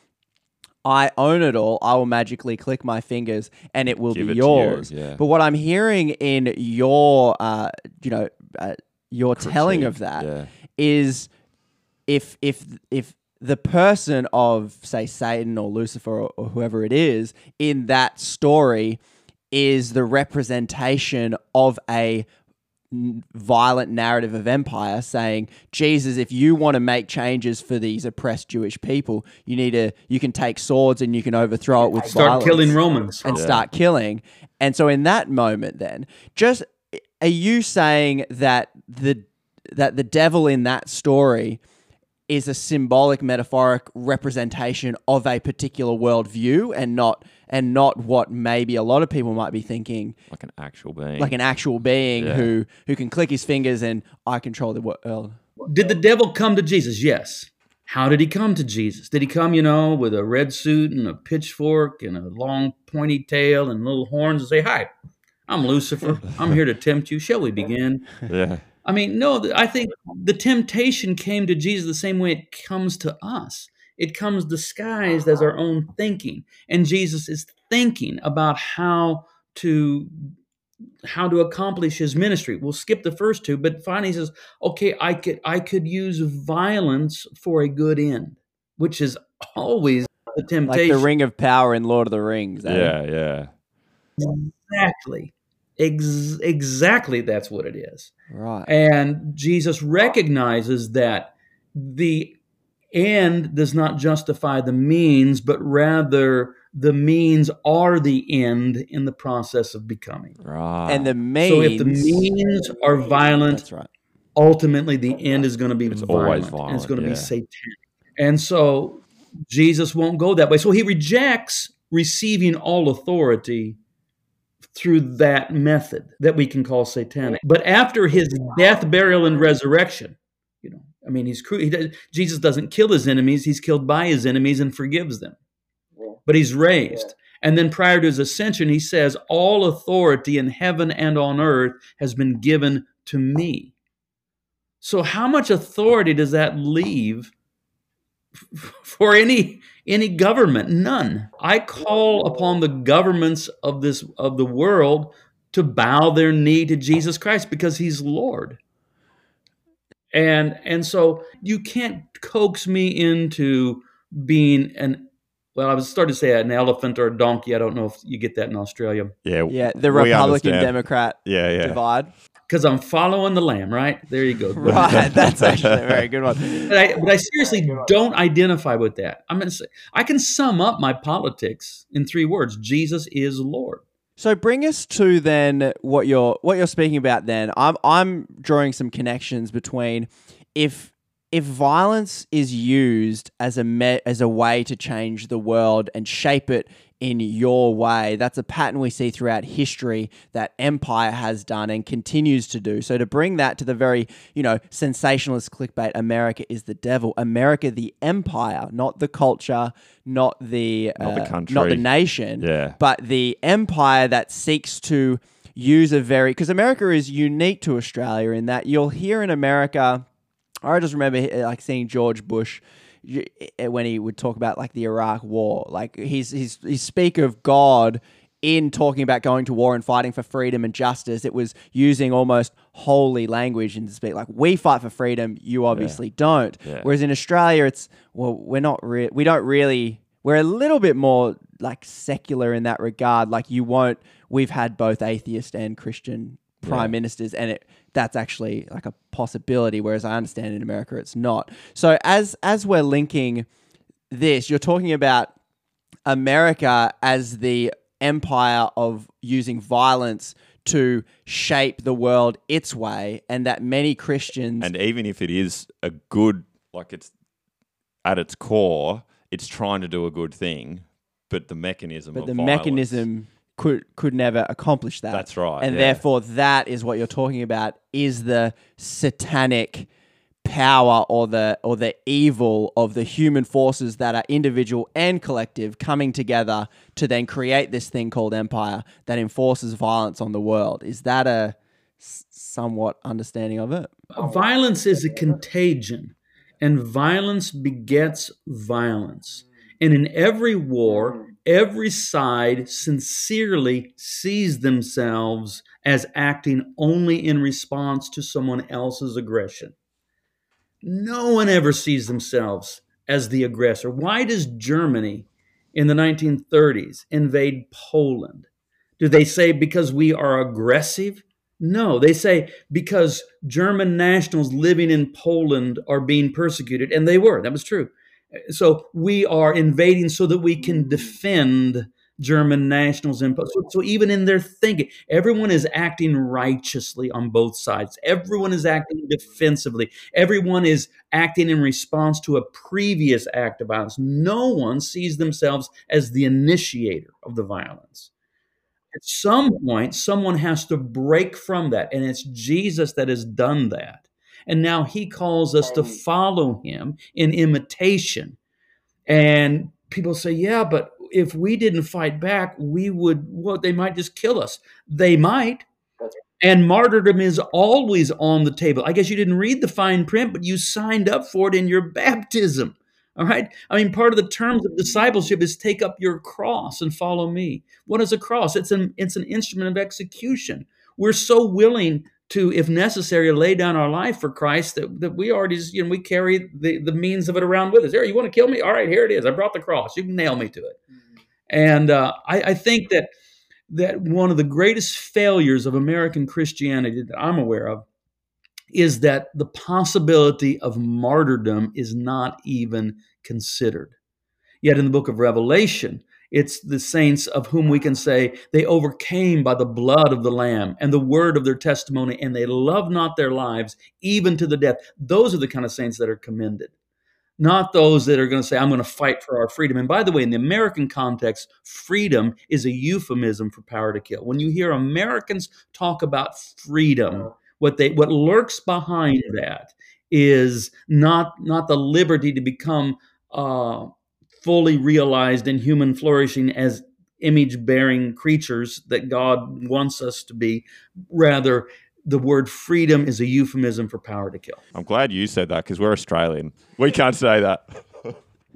I own it all. I will magically click my fingers and it will Give be it yours. You, yeah. But what I'm hearing in your, uh, you know, uh, your Critique, telling of that yeah. is... If if if the person of, say, Satan or Lucifer or, or whoever it is in that story is the representation of a violent narrative of empire saying, Jesus, if you want to make changes for these oppressed Jewish people, you need to, you can take swords and you can overthrow it with start violence. Start killing Romans. And yeah. start killing. And so in that moment then, just are you saying that the that the devil in that story is a symbolic, metaphoric representation of a particular worldview, and not and not what maybe a lot of people might be thinking, like an actual being, like an actual being yeah. who who can click his fingers and I control the world. Did the devil come to Jesus? Yes. How did he come to Jesus? Did he come, you know, with a red suit and a pitchfork and a long pointy tail and little horns and say, "Hi, I'm Lucifer. I'm here to tempt you. Shall we begin?" Yeah. I mean, no, I think the temptation came to Jesus the same way it comes to us. It comes disguised as our own thinking. And Jesus is thinking about how to how to accomplish his ministry. We'll skip the first two, but finally he says, okay, I could I could use violence for a good end, which is always the temptation. Like the ring of power in Lord of the Rings. Eh? Yeah, yeah. Exactly. Ex- exactly, that's what it is. Right. And Jesus recognizes that the end does not justify the means, but rather the means are the end in the process of becoming. Right. And the means. So if the means are violent, that's right. ultimately the end is going to be it's violent. Always violent. And it's going to yeah. be satanic. And so Jesus won't go that way. So he rejects receiving all authority through that method that we can call satanic. But after his death, burial, and resurrection, you know, I mean, he's cru- he does, Jesus doesn't kill his enemies. He's killed by his enemies and forgives them. But he's raised. And then prior to his ascension, he says, all authority in heaven and on earth has been given to me. So how much authority does that leave for any any government? None. I call upon the governments of this of the world to bow their knee to Jesus Christ because he's Lord. And and so you can't coax me into being an well, I was starting to say an elephant or a donkey. I don't know if you get that in Australia. Yeah, yeah. The Republican Democrat yeah, yeah. divide. Because I'm following the lamb, right? There you go. Right, that's actually a very good one. But I, but I seriously don't identify with that. I'm going to say I can sum up my politics in three words: Jesus is Lord. So bring us to then what you're what you're speaking about. Then I'm I'm drawing some connections between if if violence is used as a me- as a way to change the world and shape it in your way, that's a pattern we see throughout history that empire has done and continues to do. So to bring that to the very, you know, sensationalist clickbait, America is the devil. America, the empire, not the culture, not the, uh, not the country, not the nation, yeah. but the empire that seeks to use a very... Because America is unique to Australia in that you'll hear in America... I just remember like seeing George Bush... when he would talk about like the Iraq War, like he's he's he speak of God in talking about going to war and fighting for freedom and justice. It was using almost holy language and to speak like, we fight for freedom, you obviously yeah. don't. Yeah. Whereas in Australia, it's well, we're not re- we don't really we're a little bit more like secular in that regard. Like you won't. We've had both atheist and Christian prime yeah. ministers, and it that's actually like a possibility, whereas I understand in America it's not. So as as we're linking this, you're talking about America as the empire of using violence to shape the world its way, and that many Christians... And even if it is a good, like it's at its core, it's trying to do a good thing, but the mechanism but of the violence... mechanism could could never accomplish that. That's right. And yeah. therefore that is what you're talking about is the satanic power or the or the evil of the human forces that are individual and collective coming together to then create this thing called empire that enforces violence on the world. Is that a somewhat understanding of it? Violence is a contagion, and violence begets violence. And in every war, every side sincerely sees themselves as acting only in response to someone else's aggression. No one ever sees themselves as the aggressor. Why does Germany in the nineteen thirties invade Poland? Do they say because we are aggressive? No, they say because German nationals living in Poland are being persecuted, and they were. That was true. So we are invading so that we can defend German nationals. In post. So, so even in their thinking, everyone is acting righteously on both sides. Everyone is acting defensively. Everyone is acting in response to a previous act of violence. No one sees themselves as the initiator of the violence. At some point, someone has to break from that, and it's Jesus that has done that. And now he calls us to follow him in imitation. And people say, yeah, but if we didn't fight back, we would, well, they might just kill us. They might. And martyrdom is always on the table. I guess you didn't read the fine print, but you signed up for it in your baptism. All right. I mean, part of the terms of discipleship is take up your cross and follow me. What is a cross? It's an, it's an instrument of execution. We're so willing to, if necessary, lay down our life for Christ, that, that we already, you know, we carry the, the means of it around with us. Here, you want to kill me? All right, here it is. I brought the cross. You can nail me to it. Mm-hmm. And uh, I, I think that that one of the greatest failures of American Christianity that I'm aware of is that the possibility of martyrdom is not even considered. Yet in the book of Revelation, it's the saints of whom we can say they overcame by the blood of the Lamb and the word of their testimony, and they loved not their lives even to the death. Those are the kind of saints that are commended, not those that are going to say, I'm going to fight for our freedom. And by the way, in the American context, freedom is a euphemism for power to kill. When you hear Americans talk about freedom, what they what lurks behind that is not, not the liberty to become uh, fully realized in human flourishing as image-bearing creatures that God wants us to be. Rather, the word freedom is a euphemism for power to kill. I'm glad you said that because we're Australian. We can't say that.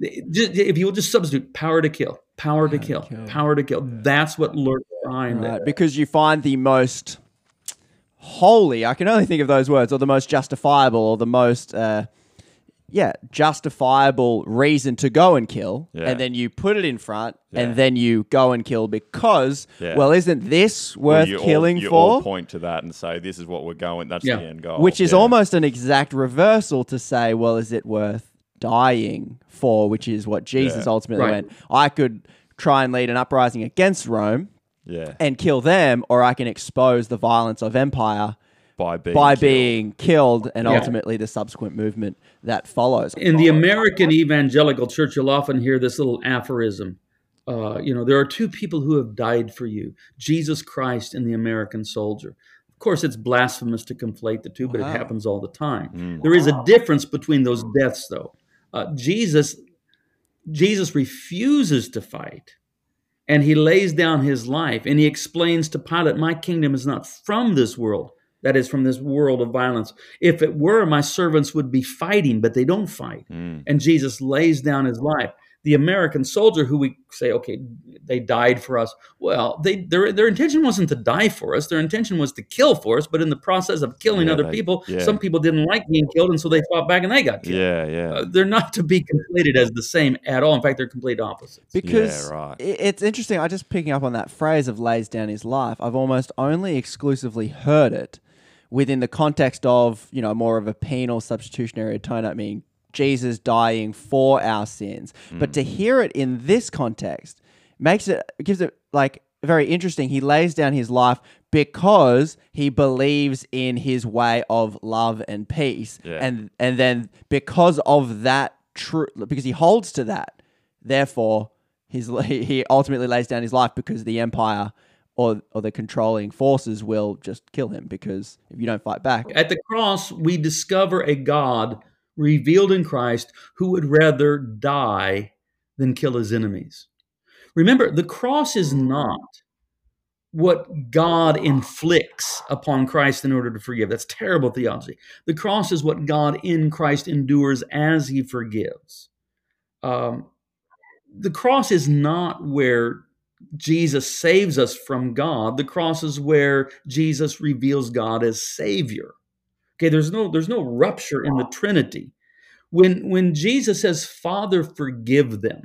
If you'll just substitute power to kill, power, power to kill, kill, power to kill. That's what lurks behind right, that. Because you find the most holy, I can only think of those words, or the most justifiable, or the most... Uh, Yeah, justifiable reason to go and kill, yeah. and then you put it in front, yeah. and then you go and kill because, yeah. well, isn't this worth well, you killing all, you for? You all point to that and say, this is what we're going, that's yeah. the end goal. Which is yeah. almost an exact reversal to say, well, is it worth dying for, which is what Jesus yeah. ultimately right. went. I could try and lead an uprising against Rome yeah. and kill them, or I can expose the violence of empire by being by killed. being killed and yeah. ultimately the subsequent movement that follows. In the American evangelical church, you'll often hear this little aphorism. Uh, you know, there are two people who have died for you, Jesus Christ and the American soldier. Of course, it's blasphemous to conflate the two, but wow. it happens all the time. Mm. There wow. is a difference between those deaths, though. Uh, Jesus, Jesus refuses to fight, and he lays down his life, and he explains to Pilate, my kingdom is not from this world, that is, from this world of violence. If it were, my servants would be fighting, but they don't fight. Mm. And Jesus lays down his life. The American soldier, who we say, okay, they died for us. Well, they, their, their intention wasn't to die for us. Their intention was to kill for us. But in the process of killing yeah, other they, people, yeah. some people didn't like being killed, and so they fought back and they got killed. Yeah, yeah. Uh, they're not to be conflated as the same at all. In fact, they're complete opposites. Because yeah, right. it's interesting. I just picking up on that phrase of lays down his life. I've almost only exclusively heard it within the context of, you know, more of a penal substitutionary atonement, meaning Jesus dying for our sins. Mm. But to hear it in this context makes it, gives it like very interesting. He lays down his life because he believes in his way of love and peace. Yeah. And and then because of that truth, because he holds to that, therefore his, he ultimately lays down his life because the empire or, or the controlling forces will just kill him, because if you don't fight back. At the cross, we discover a God revealed in Christ who would rather die than kill his enemies. Remember, the cross is not what God inflicts upon Christ in order to forgive. That's terrible theology. The cross is what God in Christ endures as he forgives. Um, the cross is not where Jesus saves us from God. The cross is where Jesus reveals God as Savior. Okay, there's no there's no rupture in the Trinity. When when Jesus says, Father, forgive them,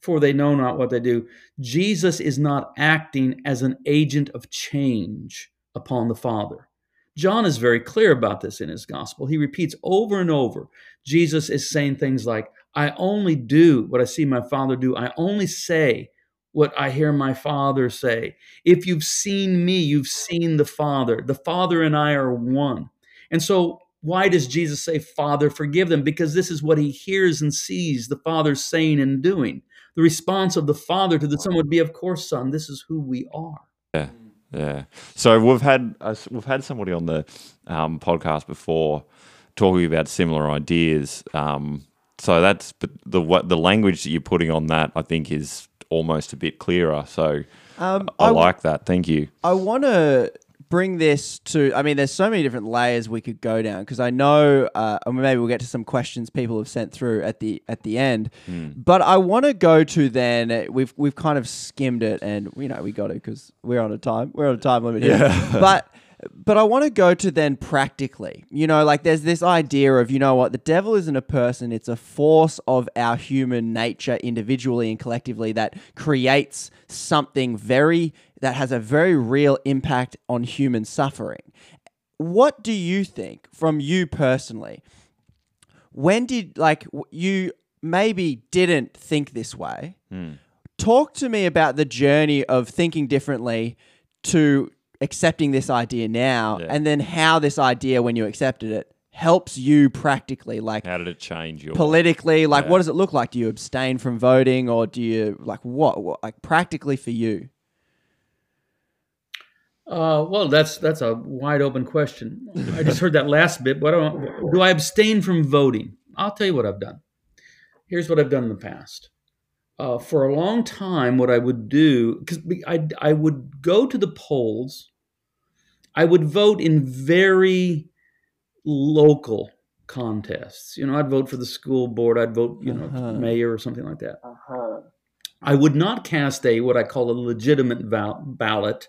for they know not what they do, Jesus is not acting as an agent of change upon the Father. John is very clear about this in his gospel. He repeats over and over, Jesus is saying things like, I only do what I see my Father do. I only say what I hear my Father say. If you've seen me, you've seen the Father. The Father and I are one. And so why does Jesus say, Father, forgive them? Because this is what he hears and sees the Father saying and doing. The response of the Father to the Son would be, of course, Son, this is who we are. Yeah, yeah. So we've had uh, we've had somebody on the um, podcast before talking about similar ideas. Um, so that's the what the language that you're putting on that, I think, is almost a bit clearer. So um, I, I like that. Thank you. I want to bring this to, I mean, there's so many different layers we could go down, because I know, uh, and maybe we'll get to some questions people have sent through at the at the end. Mm. But I want to go to then, we've we've kind of skimmed it, and you know we got it because we're on a time we're on a time limit here. Yeah. But but I want to go to then practically, you know, like there's this idea of, you know what, the devil isn't a person; it's a force of our human nature, individually and collectively, that creates something very. that has a very real impact on human suffering. What do you think, from you personally, when did, like, you maybe didn't think this way? Mm. Talk to me about the journey of thinking differently to accepting this idea now, yeah. and then how this idea, when you accepted it, helps you practically. Like, how did it change your politically? Like, yeah. what does it look like? Do you abstain from voting, or do you, like, what, what like, practically for you? Uh, well, that's that's a wide open question. I just heard that last bit. But do, do I abstain from voting? I'll tell you what I've done. Here's what I've done in the past. Uh, for a long time, what I would do, because I, I would go to the polls, I would vote in very local contests. You know, I'd vote for the school board. I'd vote, you know, uh-huh. mayor or something like that. Uh-huh. I would not cast a what I call a legitimate val- ballot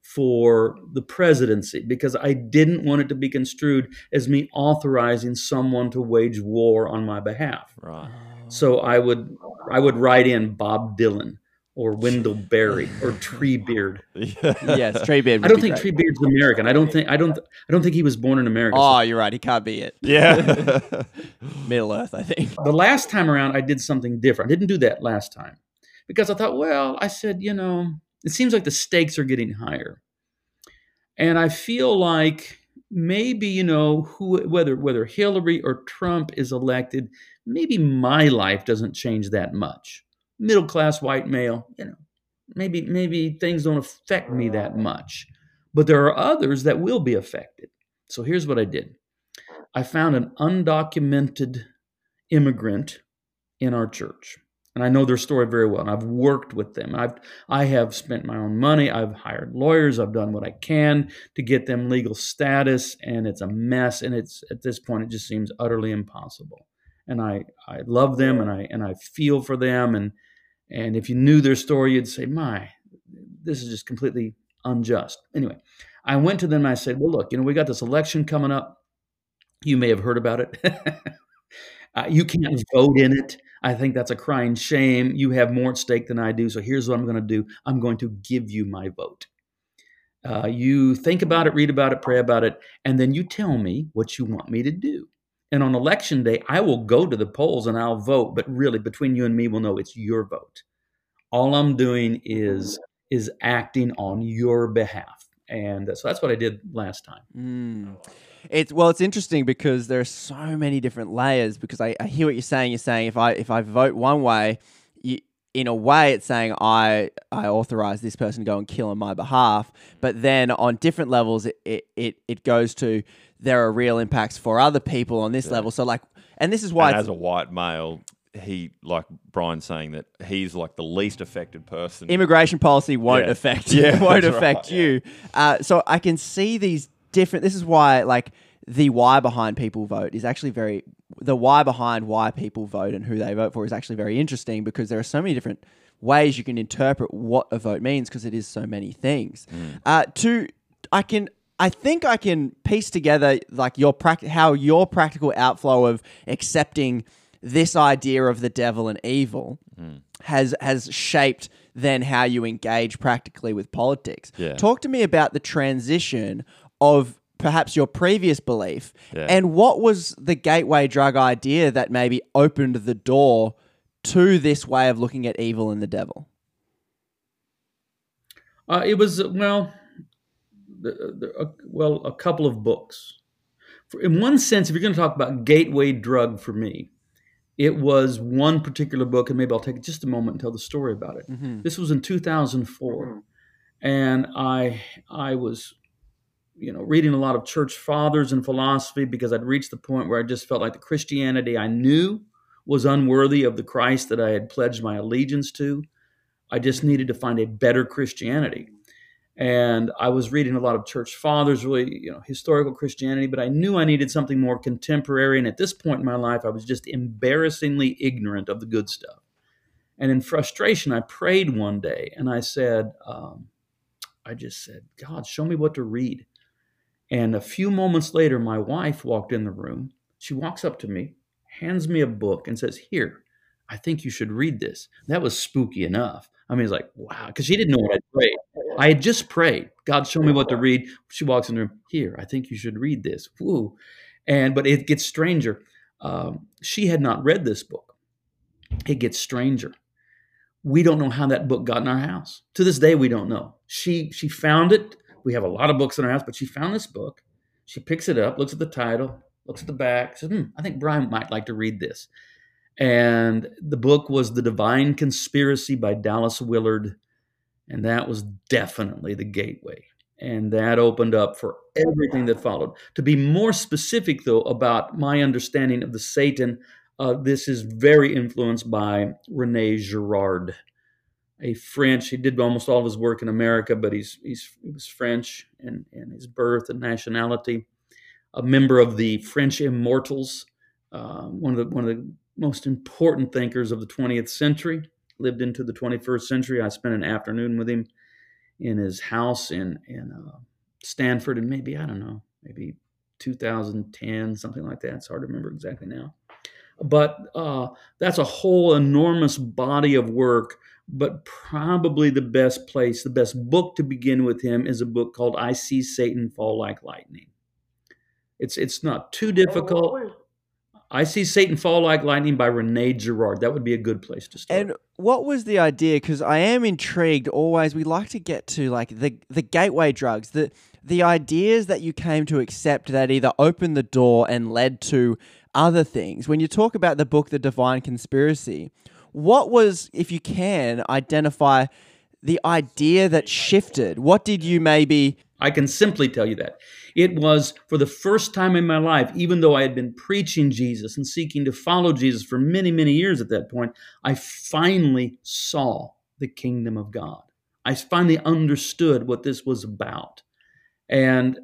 for the presidency, because I didn't want it to be construed as me authorizing someone to wage war on my behalf. Right. So I would I would write in Bob Dylan or Wendell Berry or Treebeard. Yes, Treebeard. I don't think great. Treebeard's American. I don't think I don't I don't think he was born in America. Oh, so. You're right. He can't be it. Yeah. Middle Earth, I think. The last time around, I did something different. I didn't do that last time because I thought, well, I said, you know, it seems like the stakes are getting higher. And I feel like maybe, you know, who, whether whether Hillary or Trump is elected, maybe my life doesn't change that much. Middle class white male, you know, maybe maybe things don't affect me that much. But there are others that will be affected. So here's what I did. I found an undocumented immigrant in our church. And I know their story very well. And I've worked with them. I've, I have spent my own money. I've hired lawyers. I've done what I can to get them legal status. And it's a mess. And it's at this point, it just seems utterly impossible. And I, I love them and I and I feel for them. And and if you knew their story, you'd say, my, this is just completely unjust. Anyway, I went to them and I said, well, look, you know, we got this election coming up. You may have heard about it. uh, you can't vote in it. I think that's a crying shame. You have more at stake than I do. So here's what I'm going to do. I'm going to give you my vote. Uh, you think about it, read about it, pray about it, and then you tell me what you want me to do. And on election day, I will go to the polls and I'll vote. But really, between you and me, we'll know it's your vote. All I'm doing is is acting on your behalf. And so that's what I did last time. Mm. It's well, it's interesting because there are so many different layers, because I, I hear what you're saying. You're saying if I if I vote one way, you, in a way, it's saying I, I authorize this person to go and kill on my behalf. But then on different levels, it it, it, it goes to there are real impacts for other people on this yeah. level. So like, and this is why and as a white male, he, like Brian's saying, that he's like the least affected person. Immigration policy won't yeah. affect you. Yeah, won't affect right, you. Yeah. Uh, so I can see these different. This is why, like, the why behind people vote is actually very. The why behind why people vote and who they vote for is actually very interesting, because there are so many different ways you can interpret what a vote means, because it is so many things. Mm. Uh, to I can. I think I can piece together like your pract- how your practical outflow of accepting this idea of the devil and evil mm. has has shaped then how you engage practically with politics. Yeah. Talk to me about the transition of perhaps your previous belief yeah. and what was the gateway drug idea that maybe opened the door to this way of looking at evil and the devil? Uh, it was, well, the, the, uh, well, a couple of books. For, in one sense, if you're going to talk about gateway drug for me, it was one particular book, and maybe I'll take just a moment and tell the story about it. Mm-hmm. This was in two thousand four, mm-hmm. and I I was, you know, reading a lot of church fathers and philosophy, because I'd reached the point where I just felt like the Christianity I knew was unworthy of the Christ that I had pledged my allegiance to. I just needed to find a better Christianity. And I was reading a lot of church fathers, really, you know, historical Christianity, but I knew I needed something more contemporary. And at this point in my life, I was just embarrassingly ignorant of the good stuff. And in frustration, I prayed one day and I said, um, I just said, God, show me what to read. And a few moments later, my wife walked in the room. She walks up to me, hands me a book and says, here, I think you should read this. That was spooky enough. I mean, it's like, wow, because she didn't know what I'd prayed. I had just prayed, God, show me what to read. She walks in the room, here, I think you should read this. Woo. And, but it gets stranger. Um, she had not read this book. It gets stranger. We don't know how that book got in our house. To this day, we don't know. She, she found it. We have a lot of books in our house, but she found this book. She picks it up, looks at the title, looks at the back, says, hmm, I think Brian might like to read this. And the book was The Divine Conspiracy by Dallas Willard. And that was definitely the gateway. And that opened up for everything that followed. To be more specific, though, about my understanding of the Satan, uh, this is very influenced by René Girard, a French. He did almost all of his work in America, but he's he's he was French in, in his birth and nationality. A member of the French Immortals, uh, one of the one of the most important thinkers of the twentieth century. Lived into the twenty-first century. I spent an afternoon with him in his house in, in uh, Stanford in maybe, I don't know, maybe two thousand ten, something like that. It's hard to remember exactly now. But uh, that's a whole enormous body of work, but probably the best place, the best book to begin with him is a book called I See Satan Fall Like Lightning. It's, it's not too difficult. I See Satan Fall Like Lightning by René Girard. That would be a good place to start. And what was the idea? Because I am intrigued always. We like to get to like the the gateway drugs, the the ideas that you came to accept that either opened the door and led to other things. When you talk about the book, The Divine Conspiracy, what was, if you can, identify the idea that shifted? What did you maybe... I can simply tell you that. It was, for the first time in my life, even though I had been preaching Jesus and seeking to follow Jesus for many, many years at that point, I finally saw the kingdom of God. I finally understood what this was about. And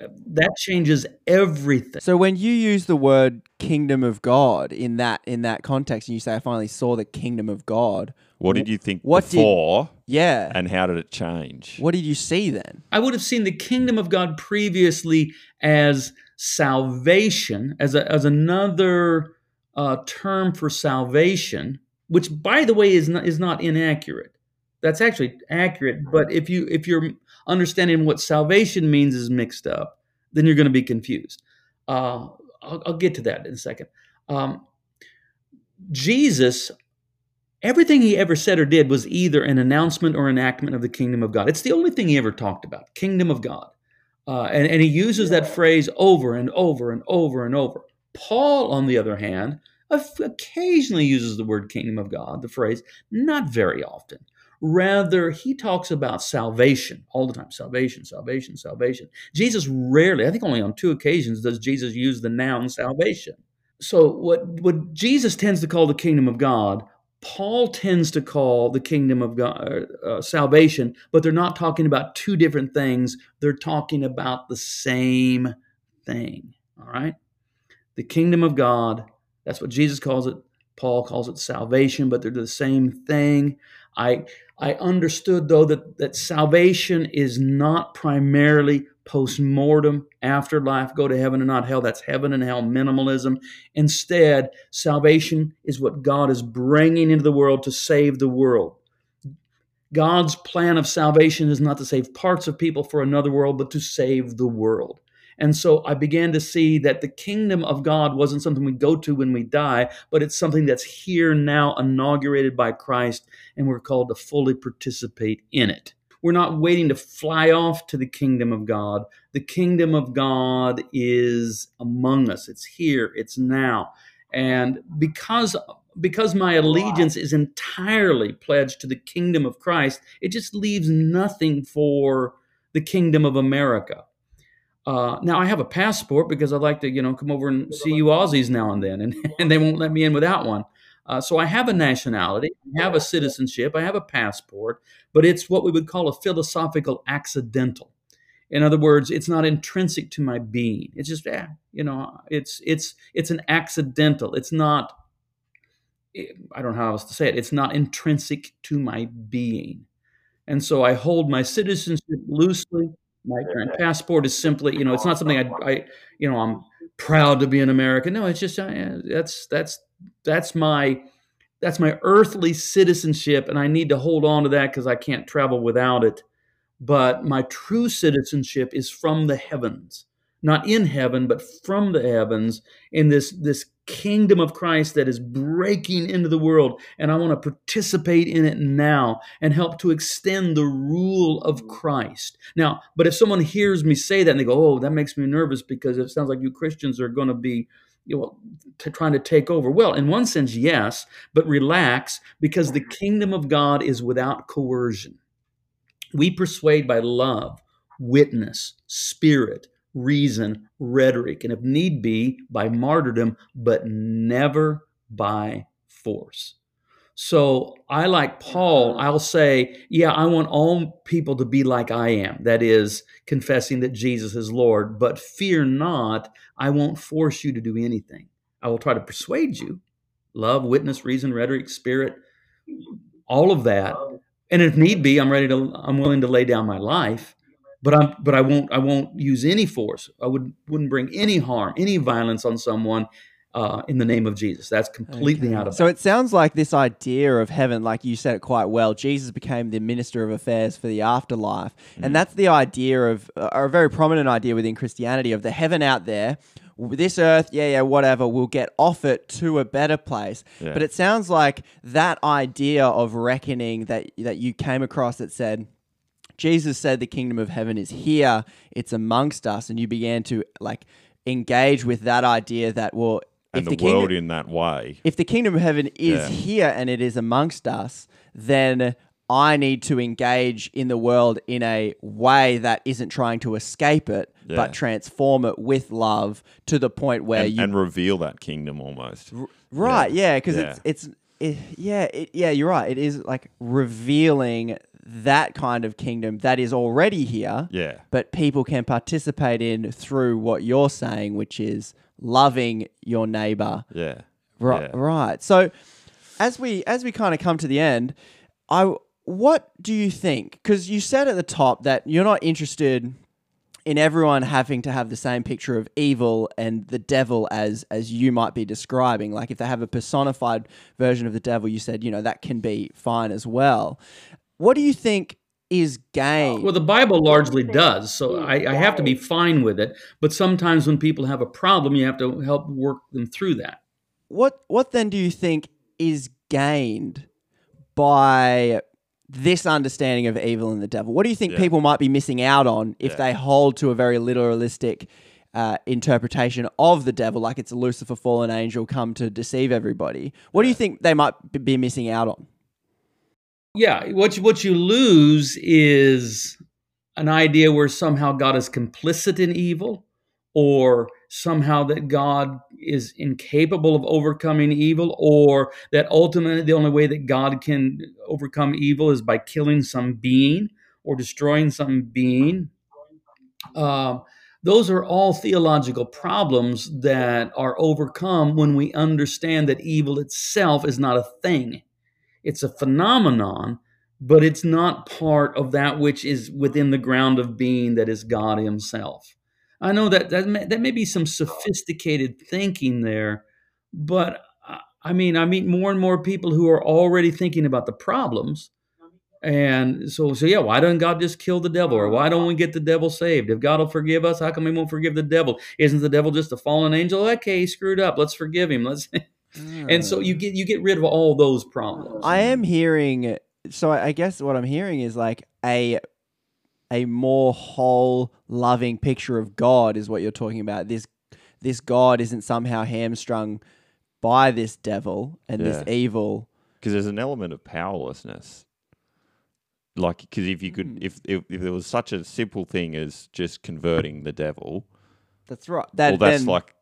that changes everything. So when you use the word kingdom of God in that in that context, and you say, I finally saw the kingdom of God. What did you think what before? Did, yeah. And how did it change? What did you see then? I would have seen the kingdom of God previously as salvation, as, a, as another uh, term for salvation, which, by the way, is not, is not inaccurate. That's actually accurate, but if you if you're understanding what salvation means is mixed up, then you're going to be confused. Uh, I'll, I'll get to that in a second. Um, Jesus, everything he ever said or did was either an announcement or enactment of the kingdom of God. It's the only thing he ever talked about, kingdom of God. Uh, and, and he uses that phrase over and over and over and over. Paul, on the other hand, occasionally uses the word kingdom of God, the phrase, not very often. Rather, he talks about salvation all the time. Salvation, salvation, salvation. Jesus rarely, I think only on two occasions, does Jesus use the noun salvation. So what, what Jesus tends to call the kingdom of God, Paul tends to call the kingdom of God uh, salvation, but they're not talking about two different things. They're talking about the same thing, all right? The kingdom of God, that's what Jesus calls it. Paul calls it salvation, but they're the same thing. I I understood, though, that, that salvation is not primarily post-mortem, afterlife, go to heaven and not hell. That's heaven and hell minimalism. Instead, salvation is what God is bringing into the world to save the world. God's plan of salvation is not to save parts of people for another world, but to save the world. And so I began to see that the kingdom of God wasn't something we go to when we die, but it's something that's here now, inaugurated by Christ, and we're called to fully participate in it. We're not waiting to fly off to the kingdom of God. The kingdom of God is among us. It's here. It's now. And because, because my allegiance is entirely pledged to the kingdom of Christ, it just leaves nothing for the kingdom of America. Uh, now, I have a passport because I'd like to, you know, come over and see you Aussies now and then, and, and they won't let me in without one. Uh, so I have a nationality, I have a citizenship, I have a passport, but it's what we would call a philosophical accidental. In other words, it's not intrinsic to my being. It's just, eh, you know, it's it's it's an accidental. It's not, I don't know how else to say it, it's not intrinsic to my being. And so I hold my citizenship loosely. My passport is simply, you know, it's not something I, I, you know, I'm proud to be an American. No, it's just, I, that's, that's, that's my, that's my earthly citizenship. And I need to hold on to that because I can't travel without it. But my true citizenship is from the heavens, not in heaven, but from the heavens, in this, this kingdom of Christ that is breaking into the world. And I want to participate in it now and help to extend the rule of Christ. Now, but if someone hears me say that and they go, oh, that makes me nervous because it sounds like you Christians are going to be, you know, t- trying to take over. Well, in one sense, yes, but relax, because the kingdom of God is without coercion. We persuade by love, witness, spirit, reason, rhetoric, and if need be, by martyrdom, but never by force. So I, like Paul, I'll say, yeah, I want all people to be like I am. That is, confessing that Jesus is Lord, but fear not, I won't force you to do anything. I will try to persuade you. Love, witness, reason, rhetoric, spirit, all of that. And if need be, I'm ready to, I'm willing to lay down my life. But I'm, but I won't. I won't use any force. I would wouldn't bring any harm, any violence on someone, uh, in the name of Jesus. That's completely okay. out of. So it sounds like this idea of heaven, like you said it quite well. Jesus became the minister of affairs for the afterlife, mm. and that's the idea of, uh, a very prominent idea within Christianity of the heaven out there. This earth, yeah, yeah, whatever, we'll get off it to a better place. Yeah. But it sounds like that idea of reckoning that that you came across that said, Jesus said the kingdom of heaven is here, it's amongst us, and you began to like engage with that idea that, well, and the, the world kingdom, in that way. If the kingdom of heaven is yeah. here and it is amongst us, then I need to engage in the world in a way that isn't trying to escape it, yeah. but transform it with love to the point where and, you... And reveal that kingdom almost. R- right, yeah, because yeah, yeah. it's... it's it, yeah, it, yeah, you're right. It is like revealing that kind of kingdom that is already here, yeah. but people can participate in through what you're saying, which is loving your neighbor. Yeah. Right. Yeah. Right. So as we as we kind of come to the end, I... What do you think? Because you said at the top that you're not interested in everyone having to have the same picture of evil and the devil as as you might be describing. Like if they have a personified version of the devil, you said, you know, that can be fine as well. What do you think is gained? Well, the Bible largely does, so I, I have to be fine with it. But sometimes when people have a problem, you have to help work them through that. What, what then do you think is gained by... this understanding of evil and the devil? What do you think yeah. people might be missing out on if yeah. they hold to a very literalistic uh, interpretation of the devil, like it's a Lucifer fallen angel come to deceive everybody? What yeah. do you think they might be missing out on? Yeah, what you, what you lose is an idea where somehow God is complicit in evil, or somehow that God is incapable of overcoming evil, or that ultimately the only way that God can overcome evil is by killing some being or destroying some being. Uh, those are all theological problems that are overcome when we understand that evil itself is not a thing. It's a phenomenon, but it's not part of that which is within the ground of being that is God himself. I know that that may, that may be some sophisticated thinking there, but I mean, I meet more and more people who are already thinking about the problems. And so, so yeah, why doesn't God just kill the devil? Or why don't we get the devil saved? If God will forgive us, how come we won't forgive the devil? Isn't the devil just a fallen angel? Okay, he screwed up. Let's forgive him. Let's. And so you get you get rid of all those problems. I am hearing, so I guess what I'm hearing is like a... a more whole, loving picture of God is what you're talking about. This this God isn't somehow hamstrung by this devil and yeah. this evil. Because there's an element of powerlessness. Like, because if you could, mm. if, if if there was such a simple thing as just converting the devil, that's right. That, well, that's then, like,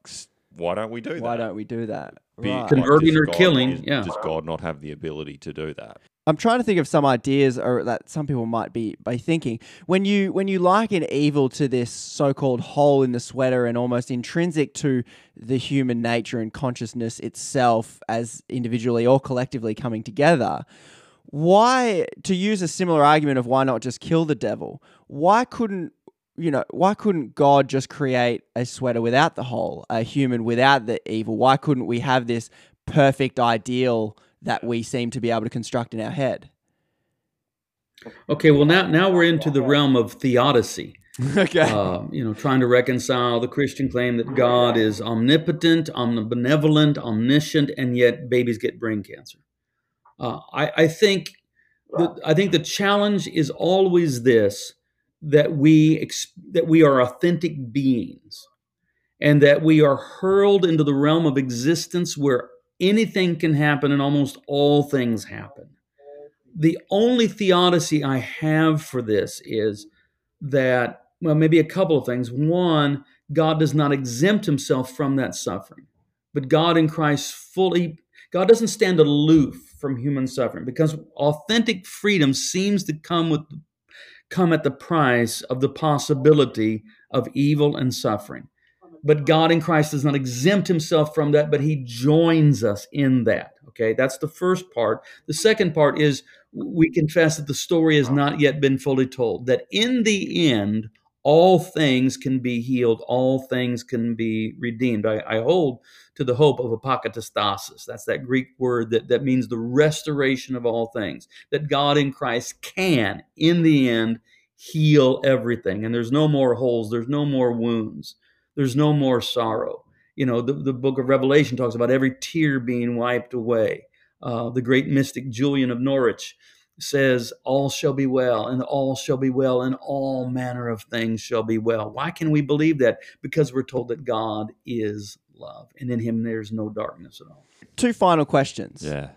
why don't we do that? Why don't we do that? Be, right. Converting like, or God, killing? Is, yeah. Does God not have the ability to do that? I'm trying to think of some ideas or that some people might be by thinking. When you when you liken evil to this so-called hole in the sweater and almost intrinsic to the human nature and consciousness itself as individually or collectively coming together, why, to use a similar argument of why not just kill the devil, why couldn't you know, why couldn't God just create a sweater without the hole, a human without the evil? Why couldn't we have this perfect ideal that we seem to be able to construct in our head? Okay, well, now now we're into the realm of theodicy. Okay. Uh, you know, trying to reconcile the Christian claim that God is omnipotent, omnibenevolent, omniscient, and yet babies get brain cancer. Uh, I, I think the, I think the challenge is always this, that we ex- that we are authentic beings, and that we are hurled into the realm of existence where anything can happen and almost all things happen. The only theodicy I have for this is that, well, maybe a couple of things. One, God does not exempt himself from that suffering, but God in Christ fully, God doesn't stand aloof from human suffering, because authentic freedom seems to come with, come at the price of the possibility of evil and suffering. But God in Christ does not exempt himself from that, but he joins us in that. Okay, that's the first part. The second part is we confess that the story has not yet been fully told, that in the end, all things can be healed, all things can be redeemed. I, I hold to the hope of apokatastasis. That's that Greek word that, that means the restoration of all things, that God in Christ can, in the end, heal everything. And there's no more holes, there's no more wounds. There's no more sorrow. You know, the, the book of Revelation talks about every tear being wiped away. Uh, the great mystic Julian of Norwich says all shall be well, and all shall be well, and all manner of things shall be well. Why can we believe that? Because we're told that God is love, and in him there's no darkness at all. Two final questions. Yeah.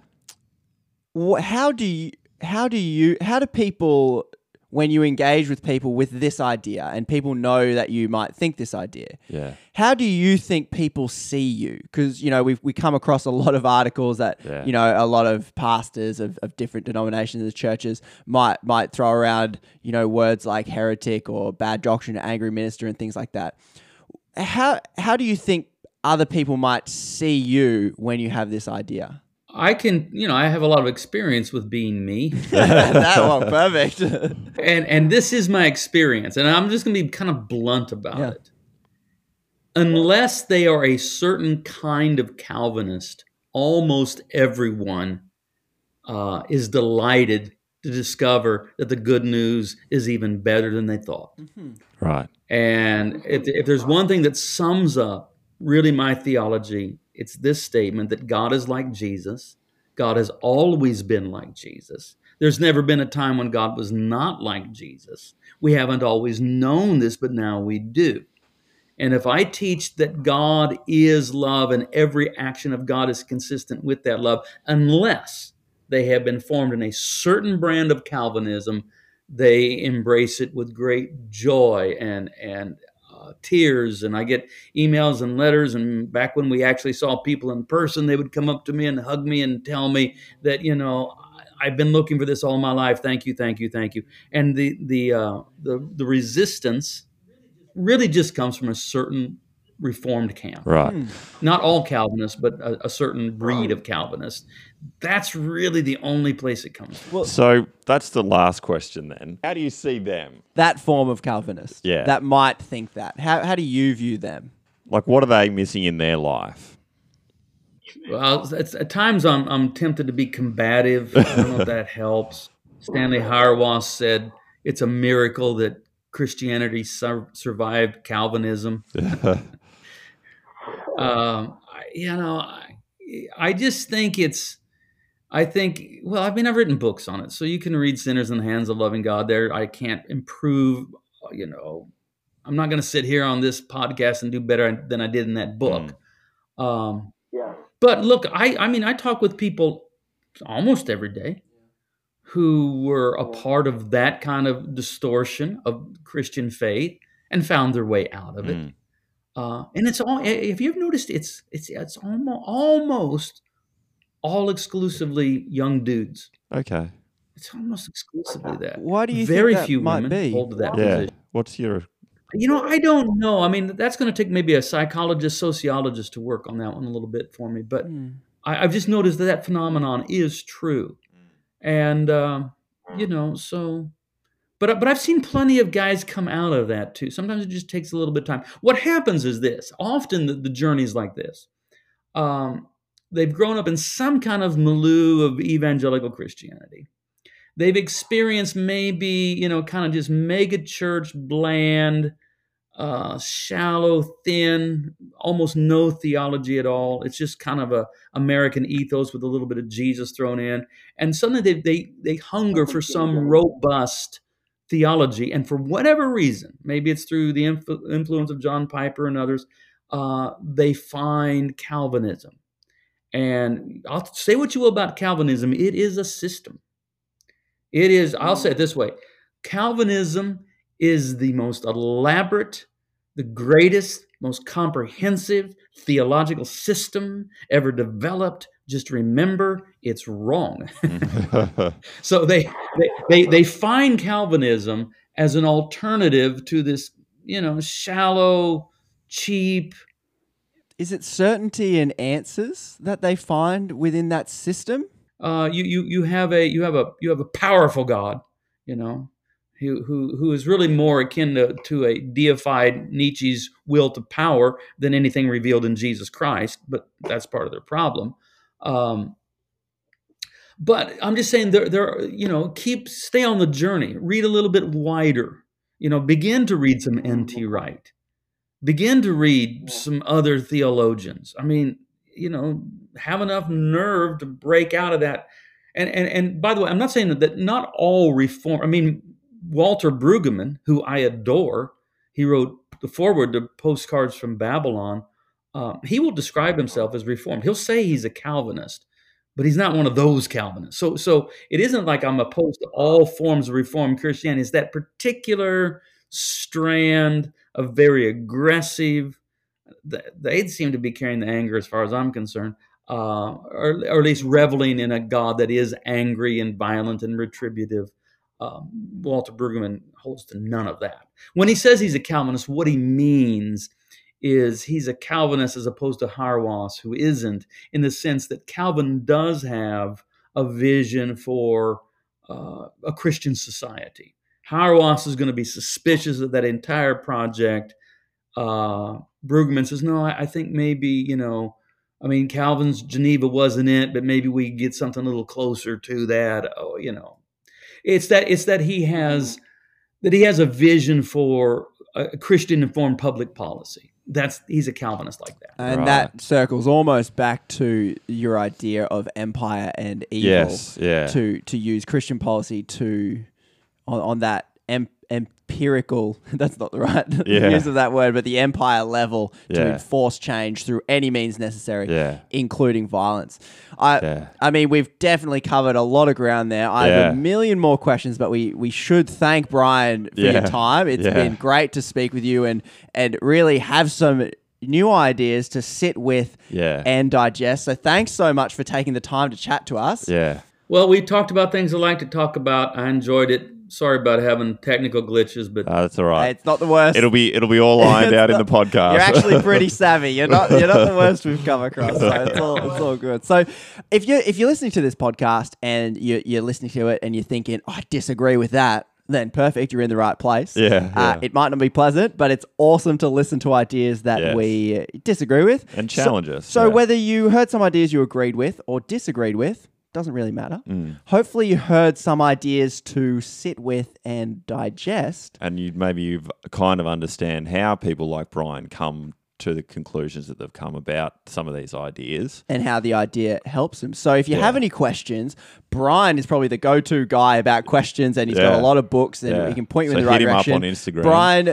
How do you, how do you, how do people, when you engage with people with this idea and people know that you might think this idea, yeah. how do you think people see you? Because, you know, we've we come across a lot of articles that, yeah. you know, a lot of pastors of, of different denominations and churches might might throw around, you know, words like heretic or bad doctrine, angry minister and things like that. How how do you think other people might see you when you have this idea? I can, you know, I have a lot of experience with being me. That one, perfect. and and this is my experience, and I'm just going to be kind of blunt about yeah. it. Unless they are a certain kind of Calvinist, almost everyone uh, is delighted to discover that the good news is even better than they thought. Mm-hmm. Right. And if, if there's one thing that sums up really my theology, it's this statement that God is like Jesus. God has always been like Jesus. There's never been a time when God was not like Jesus. We haven't always known this, but now we do. And if I teach that God is love and every action of God is consistent with that love, unless they have been formed in a certain brand of Calvinism, they embrace it with great joy and and. Uh, tears, and I get emails and letters, and back when we actually saw people in person, they would come up to me and hug me and tell me that, you know, I've been looking for this all my life. Thank you, thank you, thank you. And the the uh, the, the resistance really just comes from a certain Reformed camp. Right. Hmm. Not all Calvinists, but a, a certain breed of Calvinists. That's really the only place it comes from. Well, so that's the last question then. How do you see them? That form of Calvinist yeah. that might think that. How, how do you view them? Like, what are they missing in their life? Well, it's, at times I'm, I'm tempted to be combative. I don't know if that helps. Stanley Hauerwas said, it's a miracle that Christianity sur- survived Calvinism. Um, you know, I, I just think it's, I think, well, I mean, I've written books on it, so you can read Sinners in the Hands of Loving God there. I can't improve, you know, I'm not going to sit here on this podcast and do better than I did in that book. Mm. Um, yeah. But look, I, I mean, I talk with people almost every day who were a part of that kind of distortion of Christian faith and found their way out of it. Mm. Uh, and it's all, if you've noticed, it's it's it's almost, almost all exclusively young dudes. Okay. It's almost exclusively that. Why do you Very think that few might women be? Hold to that yeah. position. What's your... You know, I don't know. I mean, that's going to take maybe a psychologist, sociologist to work on that one a little bit for me. But mm. I, I've just noticed that that phenomenon is true. And, uh, you know, so... But, but I've seen plenty of guys come out of that too. Sometimes it just takes a little bit of time. What happens is this. Often the, the journey's like this. Um, they've grown up in some kind of milieu of evangelical Christianity. They've experienced maybe, you know, kind of just mega church, bland, uh, shallow, thin, almost no theology at all. It's just kind of a American ethos with a little bit of Jesus thrown in. And suddenly they they, they hunger for some robust theology, and for whatever reason, maybe it's through the influ- influence of John Piper and others, uh, they find Calvinism. And I'll say what you will about Calvinism, it is a system. It is, I'll say it this way, Calvinism is the most elaborate, the greatest, most comprehensive theological system ever developed. Just remember, it's wrong. So they, they they they find Calvinism as an alternative to this, you know, shallow, cheap. Is it certainty and answers that they find within that system? Uh, you you you have a you have a you have a powerful God, you know, who who who is really more akin to, to a deified Nietzsche's will to power than anything revealed in Jesus Christ. But that's part of their problem. Um, but I'm just saying there, there, you know, keep, stay on the journey, read a little bit wider, you know, begin to read some N T Wright, begin to read some other theologians. I mean, you know, have enough nerve to break out of that And, and, and by the way, I'm not saying that, that not all reform, I mean, Walter Brueggemann, who I adore, he wrote the foreword to Postcards from Babylon. Uh, he will describe himself as reformed. He'll say he's a Calvinist, but he's not one of those Calvinists. So, so it isn't like I'm opposed to all forms of reformed Christianity. It's that particular strand of very aggressive. They seem to be carrying the anger, as far as I'm concerned, uh, or, or at least reveling in a God that is angry and violent and retributive. Uh, Walter Brueggemann holds to none of that. When he says he's a Calvinist, what he means is he's a Calvinist as opposed to Hauerwas, who isn't, in the sense that Calvin does have a vision for uh, a Christian society. Hauerwas is going to be suspicious of that entire project. Uh, Brueggemann says, no, I, I think maybe, you know, I mean, Calvin's Geneva wasn't it, but maybe we get something a little closer to that, oh, you know. It's that it's that he has that he has a vision for a Christian informed public policy. That's he's a Calvinist like that. And right. That circles almost back to your idea of empire and evil. Yes, yeah. To to use Christian policy to on, on that em, empirical that's not the right yeah. use of that word, but the empire level yeah. to enforce change through any means necessary, yeah. including violence. I yeah. I mean, we've definitely covered a lot of ground there. I yeah. have a million more questions, but we, we should thank Brian for yeah. your time. It's yeah. been great to speak with you and and really have some new ideas to sit with yeah. and digest. So thanks so much for taking the time to chat to us. Yeah. Well, we talked about things I like to talk about. I enjoyed it. Sorry about having technical glitches, but uh, that's all right. Hey, it's not the worst. It'll be it'll be all lined out not, in the podcast. You're actually pretty savvy. You're not you're not the worst we've come across. So it's all it's all good. So if you if you're listening to this podcast and you you're listening to it and you're thinking, oh, I disagree with that, then perfect, you're in the right place. Yeah, uh, yeah. It might not be pleasant, but it's awesome to listen to ideas that yes. we disagree with and challenge so, us. So yeah. whether you heard some ideas you agreed with or disagreed with, doesn't really matter. Mm. Hopefully you heard some ideas to sit with and digest. And you maybe you've kind of understand how people like Brian come to the conclusions that they've come about some of these ideas. And how the idea helps them. So if you yeah. have any questions, Brian is probably the go-to guy about questions and he's yeah. got a lot of books and yeah. he can point you so in the right direction. Hit him direction. Up on Instagram.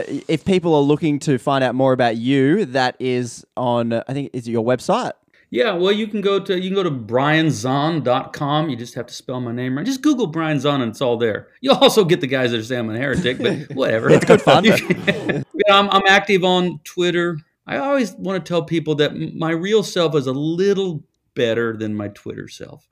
Brian, if people are looking to find out more about you, that is on, I think, is it your website? Yeah, well, you can go to you can go to Brian Zahnd dot com. You just have to spell my name right. Just Google Brian Zahnd and it's all there. You'll also get the guys that say I'm a heretic, but whatever. It's good fun. yeah, I'm, I'm active on Twitter. I always want to tell people that my real self is a little better than my Twitter self.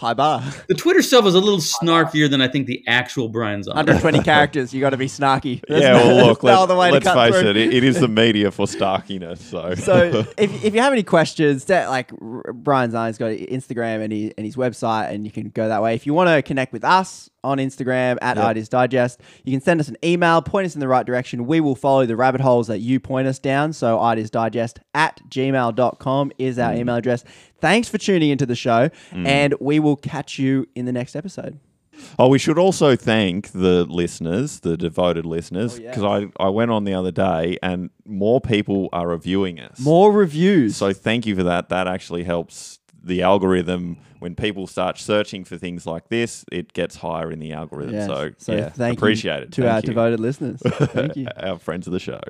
High bar. The Twitter self is a little snarkier than I think the actual Brian's on. one hundred twenty characters, you got to be snarky. There's yeah, well, look, no let's, way let's to face through. it, it is the media for snarkiness. So, so if if you have any questions, like Brian Zahn's got Instagram and he, and his website, and you can go that way. If you want to connect with us on Instagram at yep. Ideas Digest, you can send us an email, point us in the right direction. We will follow the rabbit holes that you point us down. So ideas digest at gmail dot com is our mm. email address. Thanks for tuning into the show, mm. and we will catch you in the next episode. Oh, we should also thank the listeners, the devoted listeners, because oh, yeah. I, I went on the other day and more people are reviewing us. More reviews. So thank you for that. That actually helps the algorithm. When people start searching for things like this, it gets higher in the algorithm. Yes. So, so yeah, thank appreciate you it. To thank our you. Devoted listeners. Thank you. Our friends of the show.